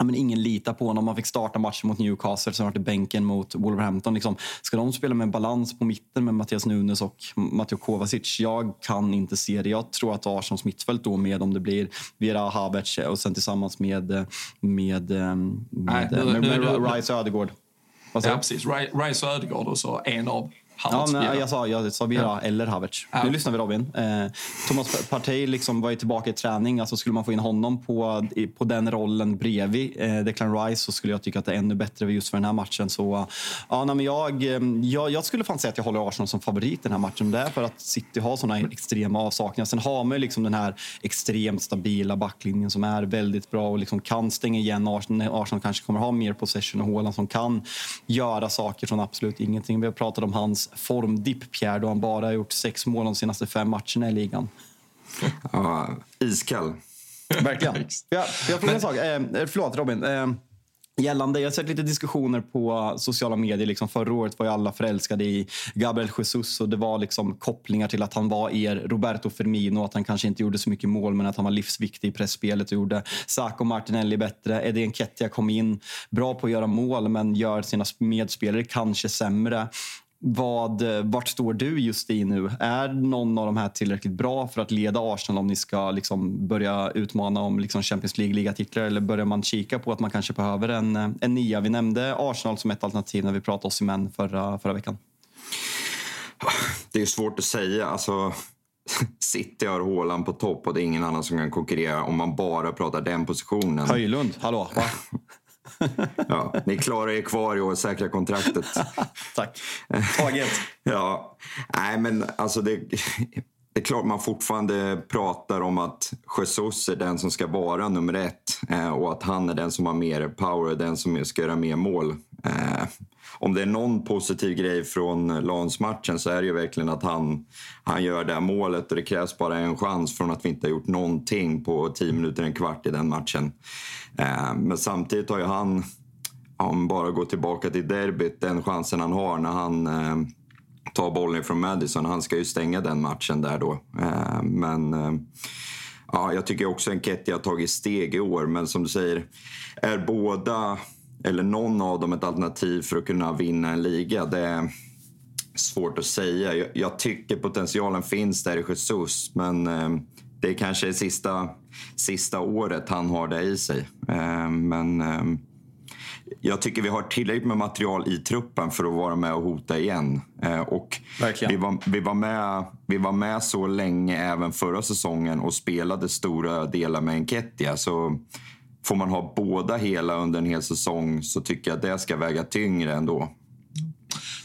Ja, men ingen litar på honom. Man fick starta matchen mot Newcastle, sen var det bänken mot Wolverhampton. Liksom. Ska de spela med en balans på mitten med Matias Nunes och Mateo Kovacic? Jag kan inte se det. Jag tror att Arsenals mittfält då med om det blir Vera Havertz och sen tillsammans med med, med, Nej, med, med, med, med Rice och Ödegård. Ja, precis. Rice och Ödegård och så en av Havertz. Ja, men jag sa, jag sa Vera ja. eller Havertz. Ja. Nu lyssnar vi Robin. Eh, Thomas Partey liksom var ju tillbaka i träning. Alltså skulle man få in honom på, på den rollen bredvid eh, Declan Rice så skulle jag tycka att det är ännu bättre just för den här matchen. Så, ja, nej, men jag, jag, jag skulle fan säga att jag håller Arsenal som favorit den här matchen. Det är för att City har sådana extrema avsakningar. Sen har man ju liksom den här extremt stabila backlinjen som är väldigt bra och liksom kan stänga igen. Arsenal, Arsenal kanske kommer ha mer possession och Håland som kan göra saker från absolut ingenting. Vi har pratat om hans formdipp Pierre då han bara har gjort sex mål de senaste fem matcherna i ligan. Ja, iskall. Verkligen. Ja, jag får en sak. Eh, förlåt Robin. Eh, gällande, jag har sett lite diskussioner på sociala medier. Liksom förra året var ju alla förälskade i Gabriel Jesus och det var liksom kopplingar till att han var er Roberto Firmino, att han kanske inte gjorde så mycket mål men att han var livsviktig i pressspelet och gjorde Saka och Martinelli bättre. Eddie Nketiah kom in bra på att göra mål men gör sina medspelare kanske sämre. Vad, vart står du just i nu? Är någon av de här tillräckligt bra för att leda Arsenal om ni ska liksom börja utmana om liksom Champions League-ligatitlar? Eller börjar man kika på att man kanske behöver en, en nia? Vi nämnde Arsenal som ett alternativ när vi pratade oss i män förra, förra veckan. Det är svårt att säga. Alltså, City har Håland på topp och det är ingen annan som kan konkurrera om man bara pratar den positionen. Höjlund, hallå? Va? Ja, ni klarar er kvar i år, säkra kontraktet. Tack. Taget. Ja. Nej, men alltså det, det är klart man fortfarande pratar om att Jesus är den som ska vara nummer ett och att han är den som har mer power, den som ska göra mer mål. Om det är någon positiv grej från landsmatchen så är det ju verkligen att han, han gör det här målet och det krävs bara en chans från att vi inte har gjort någonting på tio minuter, en kvart i den matchen. Eh, men samtidigt har ju han, om bara går tillbaka till derbyt, den chansen han har när han eh, tar bollen från Madison. Han ska ju stänga den matchen där då. Eh, men... Eh, ja, jag tycker också Nketiah har tagit steg i år, men som du säger, är båda... eller någon av dem ett alternativ för att kunna vinna en liga, det är svårt att säga. Jag, jag tycker potentialen finns där i Jesus, men eh, det är kanske sista, sista året han har det i sig. Eh, men eh, jag tycker vi har tillräckligt med material i truppen för att vara med och hota igen. Eh, och vi var, vi, var med, vi var med så länge även förra säsongen och spelade stora delar med Nketiah, så... Får man ha båda hela under en hel säsong så tycker jag att det ska väga tyngre ändå.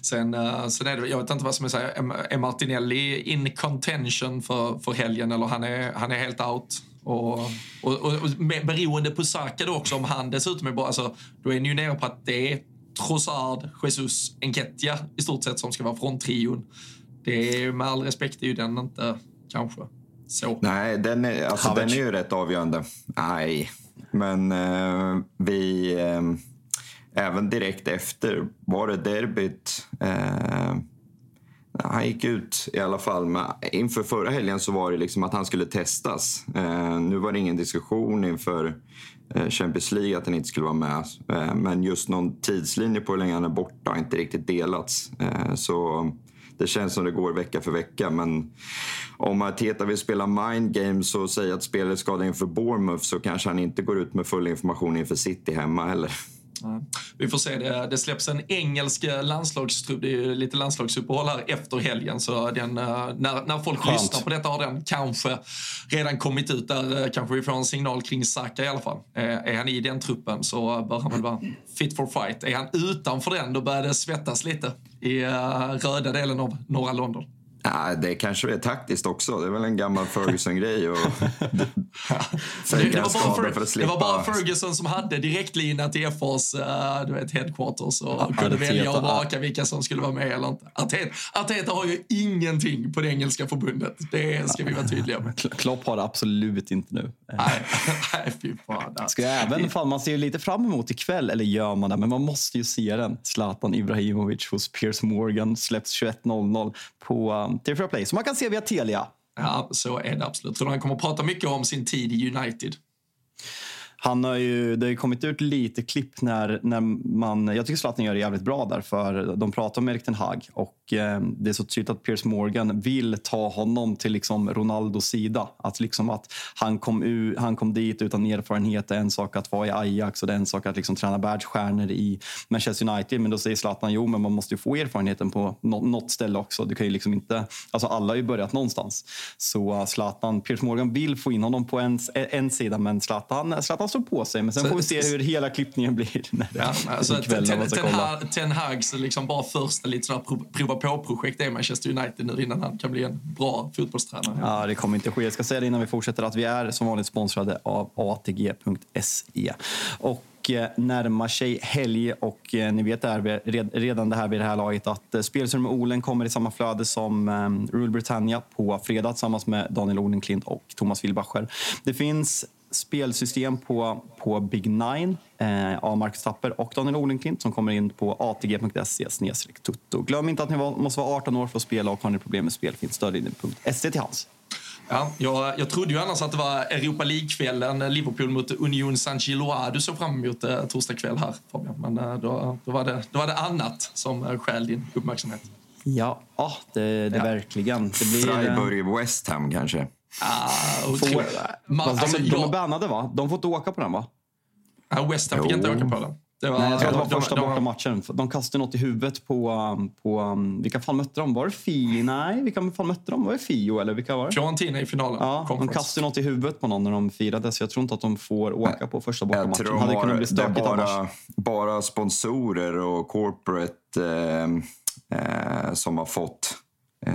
Sen, sen är det, jag vet inte vad som är så här, är Martinelli in contention för, för helgen eller han är, han är helt out? Och, och, och, och beroende på Saka då också, om han dessutom är bara, alltså, då är ni ju nere på att det är Trossard, Jesus, Nketiah i stort sett som ska vara från trion. Det är med all respekt är ju den inte kanske så. Nej, den är, alltså, den är ju rätt avgörande. Nej. Men eh, vi, eh, även direkt efter var det derbyt, eh, Han gick ut i alla fall. Men inför förra helgen så var det liksom att han skulle testas. Eh, nu var det ingen diskussion inför eh, Champions League att han inte skulle vara med. Eh, men just någon tidslinje på hur länge han är borta har inte riktigt delats. Eh, så det känns som det går vecka för vecka. Men om Arteta vill spela mind games så säger att spelare skadar inför Bournemouth, så kanske han inte går ut med full information inför City hemma heller. Mm. Vi får se, det, det släpps en engelsk landslagstrupp, det är ju lite landslagsuppehåll här efter helgen, så den, när, när folk Klant. lyssnar på detta har den kanske redan kommit ut, där kanske vi får en signal kring Saka i alla fall. Eh, är han i den truppen så bör han väl vara fit for fight. Är han utanför den, då börjar det svettas lite i uh, röda delen av norra London. Ja, det kanske är taktiskt också. Det är väl en gammal Ferguson-grej. Och... det, det, var bara för, för det var bara Ferguson som hade direktlina till F A:s uh, du vet, headquarters och ja, kunde Arteta. välja och raka vilka som skulle vara med eller inte. Arteta, Arteta har ju ingenting på det engelska förbundet. Det ska vi vara tydliga med. Klopp har det absolut inte nu. Nej, nej fy fan. Alltså. Ska jag även, fan, man ser ju lite fram emot ikväll, eller gör man det? Men man måste ju se den. Zlatan Ibrahimovic hos Piers Morgan släpps tjugoett noll noll på... Um, T V fyra Play, som man kan se via Telia. Ja, så är det absolut. Tror han kommer att prata mycket om sin tid i United. Han har ju, det har ju kommit ut lite klipp när, när man... Jag tycker Zlatan gör det jävligt bra där, för de pratar om Erik Ten Hag. Och eh, det är så tydligt att Piers Morgan vill ta honom till liksom Ronaldos sida. Att, liksom att han, kom u, han kom dit utan erfarenhet. Det är en sak att vara i Ajax och det är en sak att liksom träna världsstjärnor i Manchester United. Men då säger Zlatan, jo men man måste ju få erfarenheten på no- något ställe också. Du kan ju liksom inte... Alltså alla har ju börjat någonstans. Så uh, Zlatan, Piers Morgan vill få in honom på en, en sida, men Zlatan... Zlatan på sig, men sen så, får vi se hur hela klippningen blir när det ja, alltså, ikväll, ten, ten, Hag, ten Hags liksom bara första lite sådana pro, prova på-projekt är Manchester United nu innan han kan bli en bra fotbollstränare. Ja, det kommer inte ske. Jag ska säga det innan vi fortsätter att vi är som vanligt sponsrade av A T G punkt S E. Och närmar sig helg och eh, ni vet är redan det här vid det här laget att eh, Spelsrum och Olen kommer i samma flöde som eh, Rule Britannia på fredag tillsammans med Daniel Olenklint och Thomas Wilbacher. Det finns spelsystem på, på Big Nine eh, av Marcus Tapper och Daniel Olenklint som kommer in på A T G punkt S E snedstreck tutto. Glöm inte att ni var, måste vara arton år för att spela, och har ni problem med spel finns stödlinjen punkt S E till hans. Ja, jag, jag trodde ju annars att det var Europa League-kvällen, Liverpool mot Union Saint-Gilloise. Du såg fram emot eh, torsdag kväll här, Fabian. Men eh, då, då, var det, då var det annat som eh, skäl din uppmärksamhet. Ja, ah, det, det ja. verkligen. Det blir, Freiburg West Ham kanske. Ah, okay. får, Man, de, alltså, de, de är bannade va? De får inte åka på den va? Ja, West Ham fick jo. inte åka på den. Det var, Nej, jag tror det var de, första de, borta de, matchen. De kastade något i huvudet på, på vilka fan mötte de? Var det Fio? Nej, vilka fan mötte de? Var det Fio eller vilka var det? Fiorentina i finalen. Ja, de kastade något i huvudet på någon när de firade, så jag tror inte att de får åka på första borta matchen. De hade kunnat bli stökigt bara, bara sponsorer och corporate eh, eh, som har fått eh,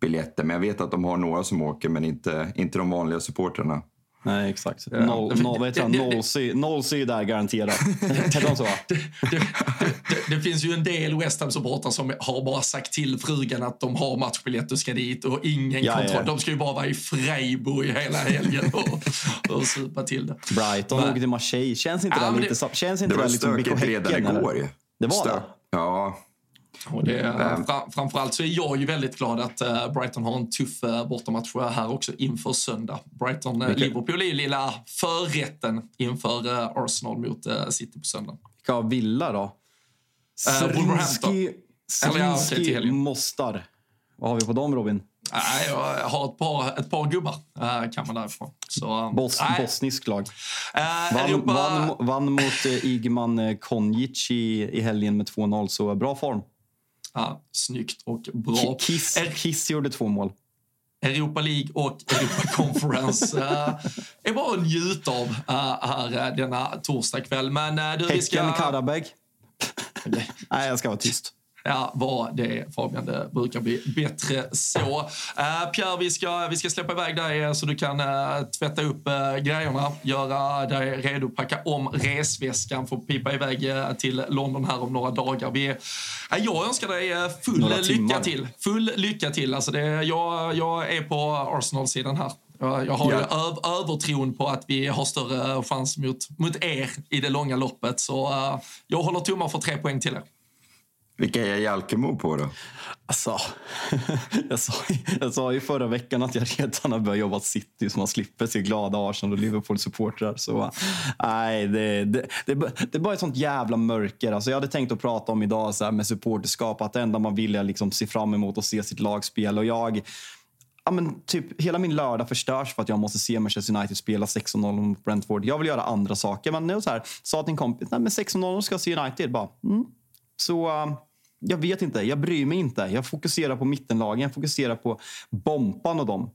biljetter. Men jag vet att de har några som åker, men inte, inte de vanliga supporterna. Nej, exakt. Ja. Noll, noll, vet jag, noll, sy, noll sy där garanterat. det, det, det, det, det finns ju en del West Ham-supportrar som har bara sagt till frugan att de har matchbiljett och ska dit och ingen ja, kontroll. Ja. De ska ju bara vara i Freiburg hela helgen och, och supa till det. Brighton åker till Marseille. Känns inte ja, det lite så? Känns inte det, det lite mycket redan igår ju. Det var det. Ja. Och det, fram, framförallt så är jag ju väldigt glad att uh, Brighton har en tuff uh, bortamatch här också inför söndag. Brighton, uh, Liverpool är ju lilla förrätten inför uh, Arsenal mot uh, City på söndag. Vilka har Villa då? Uh, Wolverhampton. Srinski Mostar. Vad har vi på dem, Robin? Nej, jag har ett par, ett par gubbar kan man därifrån. Så, Bos, bosnisk lag. Äh, vann, Europa... vann, vann mot uh, Igman Konjic i, i helgen med två noll, så bra form. Ja, snyggt och bra. Kiss, Kiss gjorde två mål. Europa League och Europa Conference äh, är bara en njut av äh, här denna torsdag kväll. Men äh, du, vi ska... Häcken Karabäck. Nej, jag ska vara tyst. Ja, vad det är, Fabian, det brukar bli bättre så. Uh, Pierre, vi ska, vi ska släppa iväg dig så du kan uh, tvätta upp uh, grejerna, göra dig redo, packa om resväskan, få pipa iväg uh, till London här om några dagar. Vi, uh, jag önskar dig uh, full lycka till. Full lycka till. Alltså det, jag, jag är på Arsenal-sidan här. Jag har ju yeah. öv, övertron på att vi har större chans mot, mot er i det långa loppet. Så uh, jag håller tummar för tre poäng till er. Vilka är Jalkemo på då? Alltså, jag sa, jag sa ju förra veckan att jag redan har börjat jobba City så man slipper se glada Arsenal och Liverpool-supportrar. Så nej, det, det, det, det är bara ett sånt jävla mörker. Alltså, jag hade tänkt att prata om idag så här, med supporterskap, att det enda man vill är liksom se fram emot och se sitt lagspel. Och jag... Ja, men typ, hela min lördag förstörs för att jag måste se Manchester United spela sex noll mot Brentford. Jag vill göra andra saker. Men nu så här, sa till en kompis, nej men sex noll ska jag se United. Bara, mm. Så uh, jag vet inte, jag bryr mig inte. Jag fokuserar på mittenlagen, jag fokuserar på bompan och dem.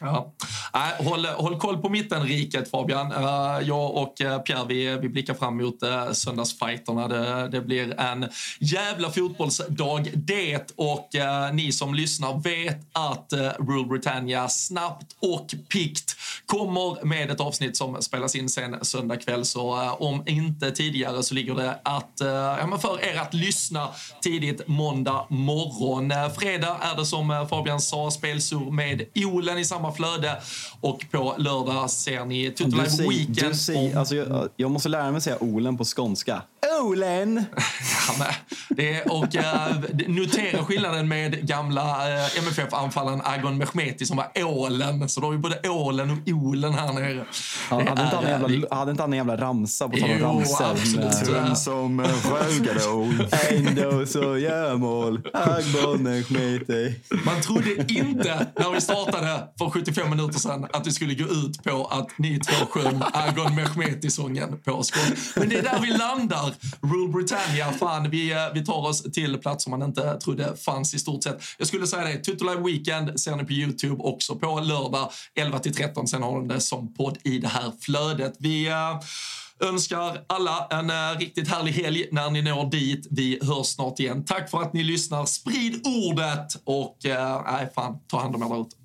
Ja. Äh, håll, håll koll på mitten, riket Fabian. Uh, jag och uh, Pierre vi, vi blickar fram mot uh, söndagsfighterna. Det, det blir en jävla fotbollsdag det, och uh, ni som lyssnar vet att uh, Rule Britannia snabbt och pikt kommer med ett avsnitt som spelas in sen söndag kväll. Så uh, om inte tidigare så ligger det att uh, ja, men för er att lyssna tidigt måndag morgon. Uh, fredag är det som uh, Fabian sa, spelsur med Olen i samma flöde, och på lördag ser ni Tutto Live Weekend. Säger, alltså jag, jag måste lära mig säga Olen på skånska. Olen! Ja, det är, och uh, notera skillnaden med gamla uh, M F F-anfallaren Agon Mehmeti som var Ålen. Så då har vi både Ålen och Olen här nere. Ja, hade, är, inte han jävla, vi... hade inte han en jävla ramsa på tal om ramsor? Jo, absolut. Som rögade ord. Ändå så gör mål. Agon Mehmeti. Man trodde inte när vi startade för sjuttiofem minuter sedan att vi skulle gå ut på att ni två sjöng Agon Mehmeti-sången på skån. Men det är där vi landar. Rule Britannia, fan, vi, vi tar oss till plats som man inte trodde fanns i stort sett. Jag skulle säga det, Tutto Live Weekend ser ni på YouTube också på lördag elva till tretton. Sen har de det som podd i det här flödet. Vi uh, önskar alla en uh, riktigt härlig helg när ni når dit. Vi hörs snart igen. Tack för att ni lyssnar. Sprid ordet och uh, nej, fan, ta hand om er där ute.